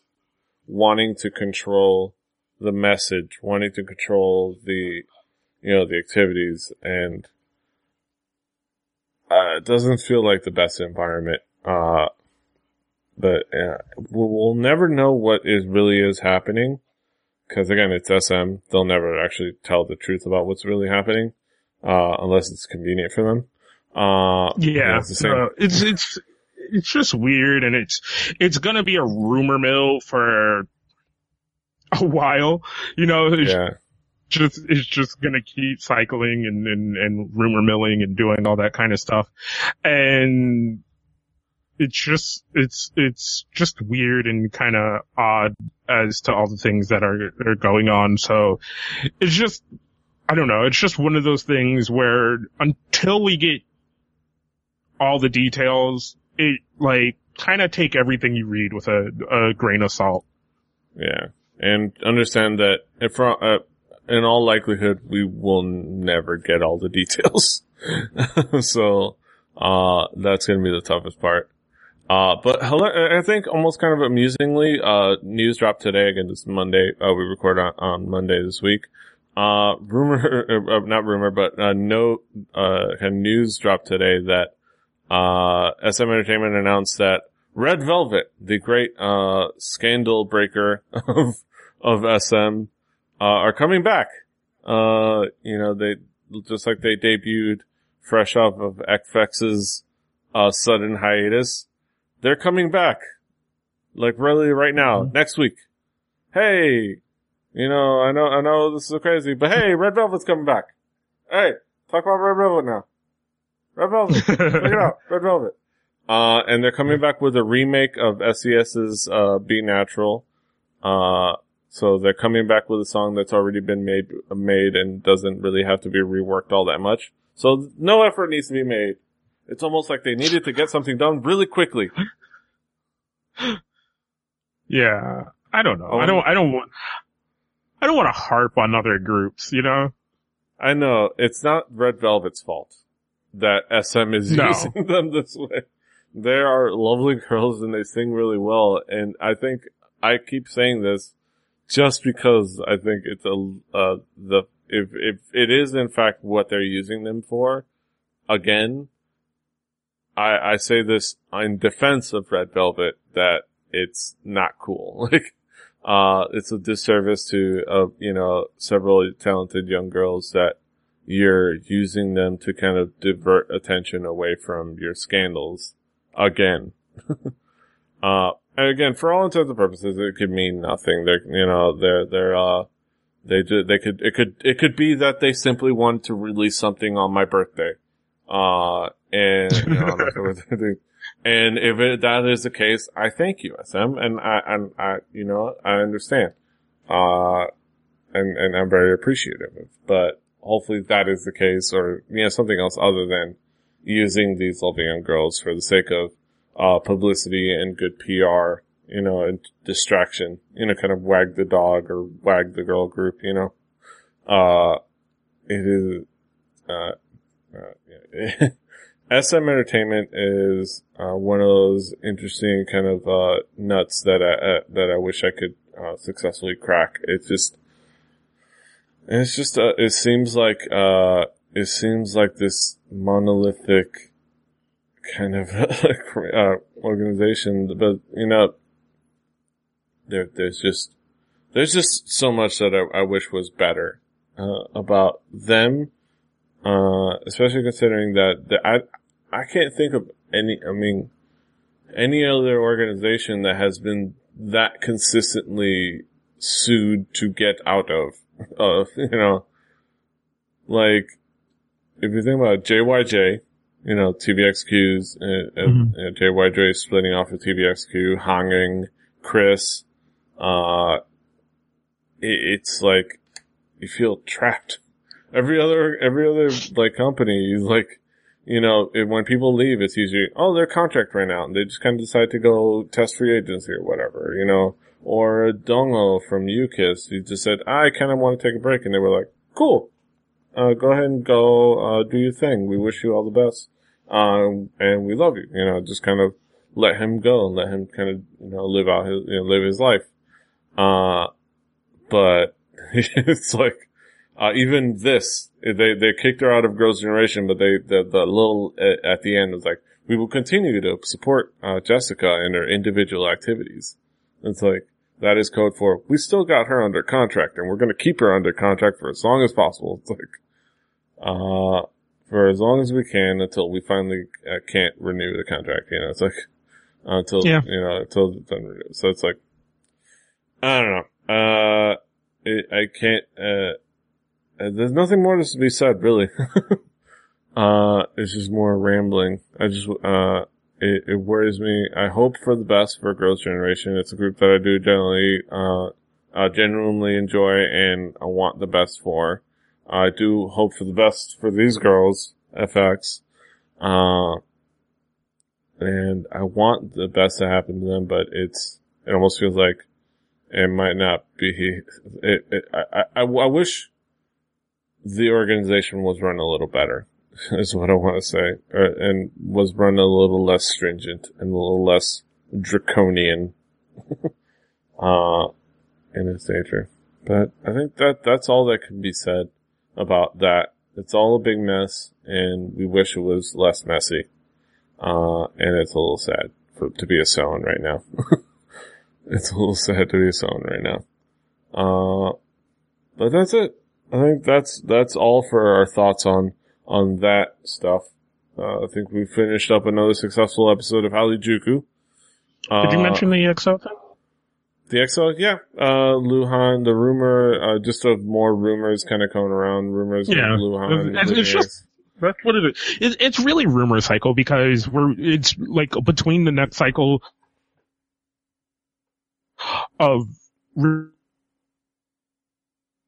wanting to control the message, wanting to control the, you know, the activities, and uh, it doesn't feel like the best environment. Uh, but uh, we'll never know what is really is happening, because again, it's S M. They'll never actually tell the truth about what's really happening, uh, unless it's convenient for them. Uh, yeah, it's the same. Uh, it's it's. It's just weird, and it's it's gonna be a rumor mill for a while. You know, it's yeah. just it's just gonna keep cycling and, and, and rumor milling and doing all that kind of stuff. And it's just it's it's just weird and kind of odd as to all the things that are are going on. So it's just I don't know. It's just one of those things where until we get all the details. It, like, kind of take everything you read with a, a grain of salt. Yeah. And understand that if, uh, in all likelihood, we will never get all the details. So, uh, that's going to be the toughest part. Uh, but hello, I think almost kind of amusingly, uh, news dropped today. Again, this Monday. Uh, we record on, on Monday this week. Uh, rumor, uh, not rumor, but, uh, no, uh, news dropped today that, Uh, S M Entertainment announced that Red Velvet, the great, uh, scandal breaker of, of S M, uh, are coming back. Uh, you know, they, just like they debuted fresh off of F X's, uh, sudden hiatus, they're coming back. Like really right now, mm-hmm. next week. Hey, you know, I know, I know this is crazy, but hey, Red Velvet's coming back. Hey, talk about Red Velvet now. Red Velvet. Check it out. Red Velvet. Uh, and they're coming back with a remake of S E S's, uh, Be Natural. Uh, so they're coming back with a song that's already been made, made and doesn't really have to be reworked all that much. So no effort needs to be made. It's almost like they needed to get something done really quickly. Yeah. I don't know. Oh. I don't, I don't want, I don't want to harp on other groups, you know? I know. It's not Red Velvet's fault. That S M is no. using them this way. They are lovely girls and they sing really well. And I think I keep saying this just because I think it's a, uh, the, if, if it is in fact what they're using them for, again, I, I say this in defense of Red Velvet that it's not cool. Like, uh, it's a disservice to, uh, you know, several talented young girls that, you're using them to kind of divert attention away from your scandals again. uh, and again, for all intents and purposes, it could mean nothing. They're, you know, they're, they're, uh, they do, they could, it could, it could be that they simply wanted to release something on my birthday. Uh, and, you know, and if it, that is the case, I thank you, S M. And I, and I, you know, I understand. Uh, and, and I'm very appreciative, but, hopefully that is the case, or you know something else other than using these lovely young girls for the sake of uh publicity and good P R you know, a distraction, you know, kind of wag the dog or wag the girl group, you know. Uh, it is, uh, uh yeah. S M Entertainment is, uh, one of those interesting kind of, uh, nuts that I, uh, that I wish I could, uh, successfully crack. It's just, it's just, uh, it seems like, uh, it seems like this monolithic kind of, uh, organization, but, you know, there, there's just, there's just so much that I, I wish was better, uh, about them. Uh, especially considering that the, I, I can't think of any, I mean, any other organization that has been that consistently sued to get out of, of, you know, like, if you think about it, J Y J, you know, T V X Q's, uh, mm-hmm. uh, J Y J splitting off of T V X Q, Hanging, Chris, uh, it, it's like, you feel trapped. Every other, every other, like, company, like, you know, it, when people leave, it's usually, oh, their contract ran out, and they just kind of decide to go test free agency or whatever, you know. Or Dongo from UKISS, he just said, I kind of want to take a break, and they were like, cool, uh, go ahead and go, uh, do your thing, we wish you all the best, um, and we love you, you know, just kind of let him go, let him kind of, you know, live out his, you know, live his life. Uh, but it's like, Uh, even this, they, they kicked her out of Girls' Generation, but they, the, the little, uh, at the end was like, we will continue to support, uh, Jessica in her individual activities. It's like, that is code for, we still got her under contract and we're gonna keep her under contract for as long as possible. It's like, uh, for as long as we can until we finally uh, can't renew the contract, you know, it's like, uh, until, yeah. you know, until it's done renewed. So it's like, I don't know, uh, it, I can't, uh, there's nothing more to be said, really. uh, it's just more rambling. I just, uh, it, it worries me. I hope for the best for Girls' Generation. It's a group that I do generally, uh, uh, genuinely enjoy and I want the best for. I do hope for the best for these girls, F X. Uh, and I want the best to happen to them, but it's, it almost feels like it might not be, it, it I, I, I wish, the organization was run a little better, is what I want to say, or, and was run a little less stringent and a little less draconian, uh, in its nature. But I think that that's all that can be said about that. It's all a big mess, and we wish it was less messy. Uh, and it's a little sad for to be a Seon right now. It's a little sad to be a Seon right now. Uh, but that's it. I think that's, that's all for our thoughts on, on that stuff. Uh, I think we finished up another successful episode of Hallyu Juku. Uh, Did you mention the X O thing? The X O, yeah. Uh, Luhan, the rumor, uh, just of more rumors kind of coming around. Rumors of yeah. Luhan. It's, it's just, that's what it is. It, it's really rumor cycle because we're, it's like between the next cycle of rumors.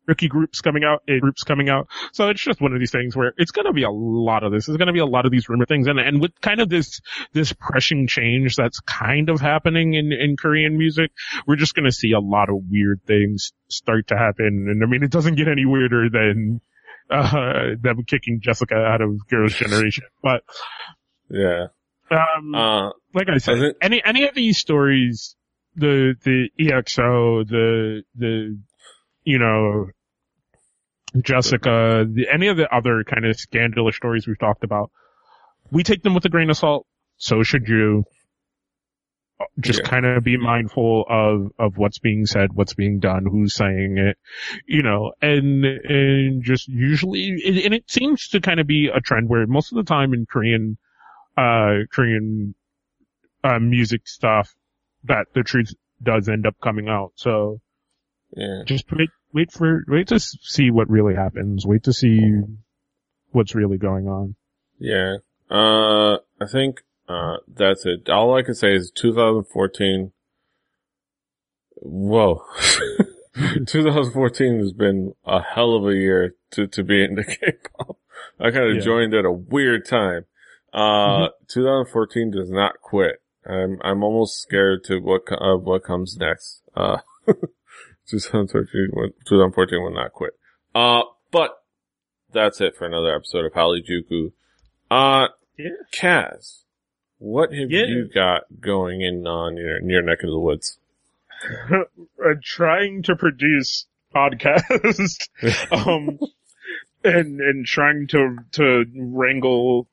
Rookie groups coming out, A groups coming out. So it's just one of these things where it's going to be a lot of this. There's going to be a lot of these rumor things. And, and with kind of this, this pressing change that's kind of happening in, in Korean music, we're just going to see a lot of weird things start to happen. And I mean, it doesn't get any weirder than, uh, them kicking Jessica out of Girls' Generation. But, yeah. Um, uh, like I said, it- any, any of these stories, the, the E X O, the, the, you know, Jessica, the, any of the other kind of scandalous stories we've talked about, we take them with a grain of salt. So should you. Just yeah. kind of be mindful of, of what's being said, what's being done, who's saying it, you know, and, and just usually, and it seems to kind of be a trend where most of the time in Korean, uh, Korean, uh, music stuff that the truth does end up coming out. So, yeah. Just wait, wait for, wait to see what really happens. Wait to see what's really going on. Yeah. Uh, I think, uh, that's it. All I can say is twenty fourteen. Whoa. twenty fourteen has been a hell of a year to, to be into K-pop. I kind of yeah. joined at a weird time. Uh, mm-hmm. twenty fourteen does not quit. I'm I'm almost scared to what of uh, what comes next. Uh, twenty fourteen will not quit. Uh, but that's it for another episode of Hallyu Juku. Uh, yeah. Kaz, what have yeah. you got going in on your near neck of the woods? I'm trying to produce podcast, um, and and trying to to wrangle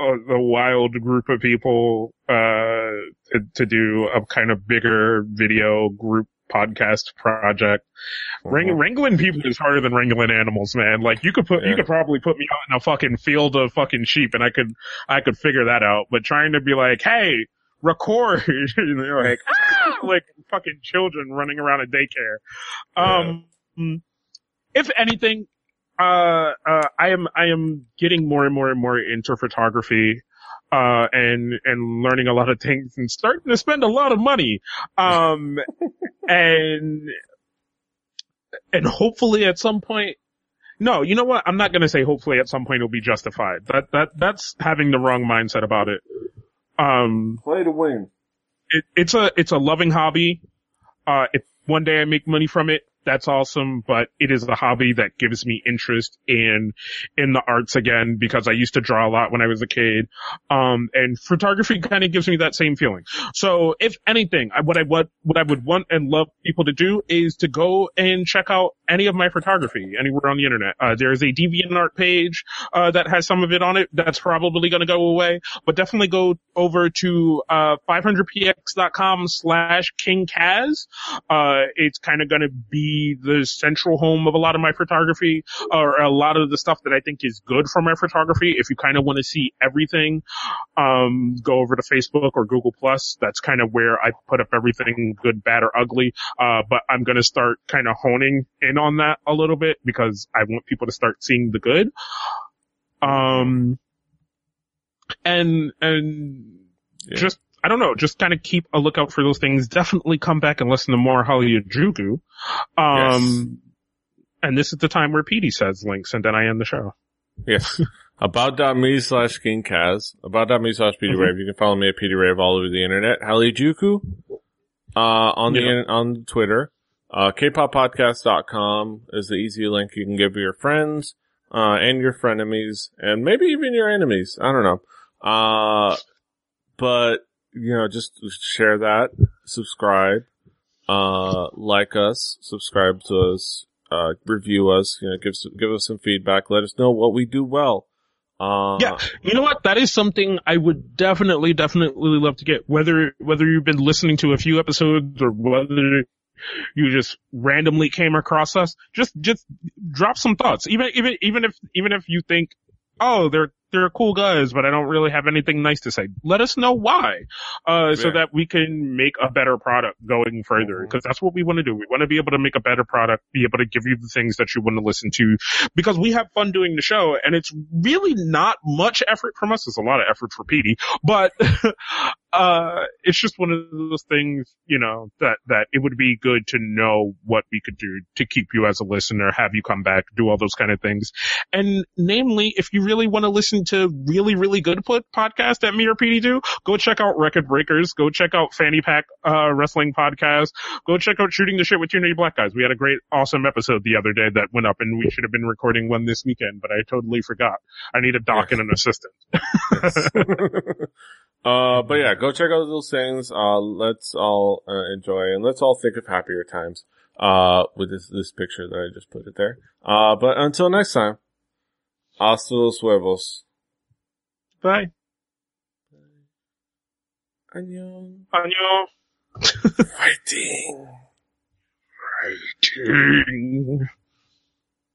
a, a wild group of people uh to, to do a kind of bigger video group podcast project. Wrang- wrangling people is harder than wrangling animals, man. Like you could put, yeah. you could probably put me out in a fucking field of fucking sheep, and I could, I could figure that out. But trying to be like, hey, record, and they're like, ah, like fucking children running around a daycare. Um, yeah. If anything, uh, uh, I am, I am getting more and more and more into photography. Uh, and, and learning a lot of things and starting to spend a lot of money. Um, and, and hopefully at some point, no, you know what? I'm not going to say hopefully at some point it'll be justified. That, that, that's having the wrong mindset about it. Um, play to win. It, it's a, it's a loving hobby. Uh, if one day I make money from it, that's awesome, but it is the hobby that gives me interest in, in the arts again, because I used to draw a lot when I was a kid. Um, and photography kind of gives me that same feeling. So if anything, I, what I would, what I would want and love people to do is to go and check out any of my photography anywhere on the internet. Uh, there's a DeviantArt page, uh, that has some of it on it. That's probably going to go away, but definitely go over to, uh, five hundred p x dot com slash King Kaz. Uh, it's kind of going to be the central home of a lot of my photography, or a lot of the stuff that I think is good for my photography. If you kind of want to see everything, um, go over to Facebook or Google Plus. That's kind of where I put up everything good, bad, or ugly. Uh, but I'm going to start kind of honing in on that a little bit because I want people to start seeing the good. Um, and, and yeah. just, I don't know, just kind of keep a lookout for those things. Definitely come back and listen to more Hallyu Juku. Um, yes. And this is the time where Petey says links, and then I end the show. Yes. About.me slash King Kaz. About.me slash Petey Rave. You can follow me at Petey Rave all over the internet. Hallyu Juku, uh, on the, yeah. on Twitter. Uh, k pop podcast dot com is the easy link you can give to your friends, uh, and your frenemies, and maybe even your enemies. I don't know. Uh, but, you know, just share that, subscribe, uh, like us, subscribe to us, uh, review us, you know, give, give us some feedback, let us know what we do well. Uh, yeah, you know what? That is something I would definitely, definitely love to get, whether, whether you've been listening to a few episodes or whether you just randomly came across us, just, just drop some thoughts. Even, even, even if, even if you think, oh, they're, they're cool guys, but I don't really have anything nice to say. Let us know why, uh, yeah. so that we can make a better product going further, because mm-hmm. that's what we want to do. We want to be able to make a better product, be able to give you the things that you want to listen to, because we have fun doing the show, and it's really not much effort from us. It's a lot of effort for Petey, but uh, it's just one of those things, you know, that, that it would be good to know what we could do to keep you as a listener, have you come back, do all those kind of things. And namely, if you really want to listen to really, really good put podcast that me or Petey do, go check out Record Breakers. Go check out Fanny Pack uh, Wrestling Podcast. Go check out Shooting the Shit with Unity Black Guys. We had a great, awesome episode the other day that went up, and we should have been recording one this weekend, but I totally forgot. I need a doc yes. and an assistant. Yes. uh, but yeah, go check out those things. Uh, let's all uh, enjoy, and let's all think of happier times uh, with this, this picture that I just put it there. Uh, but until next time, hasta los huevos. Bye. Annyeong. Annyeong. Fighting. Fighting.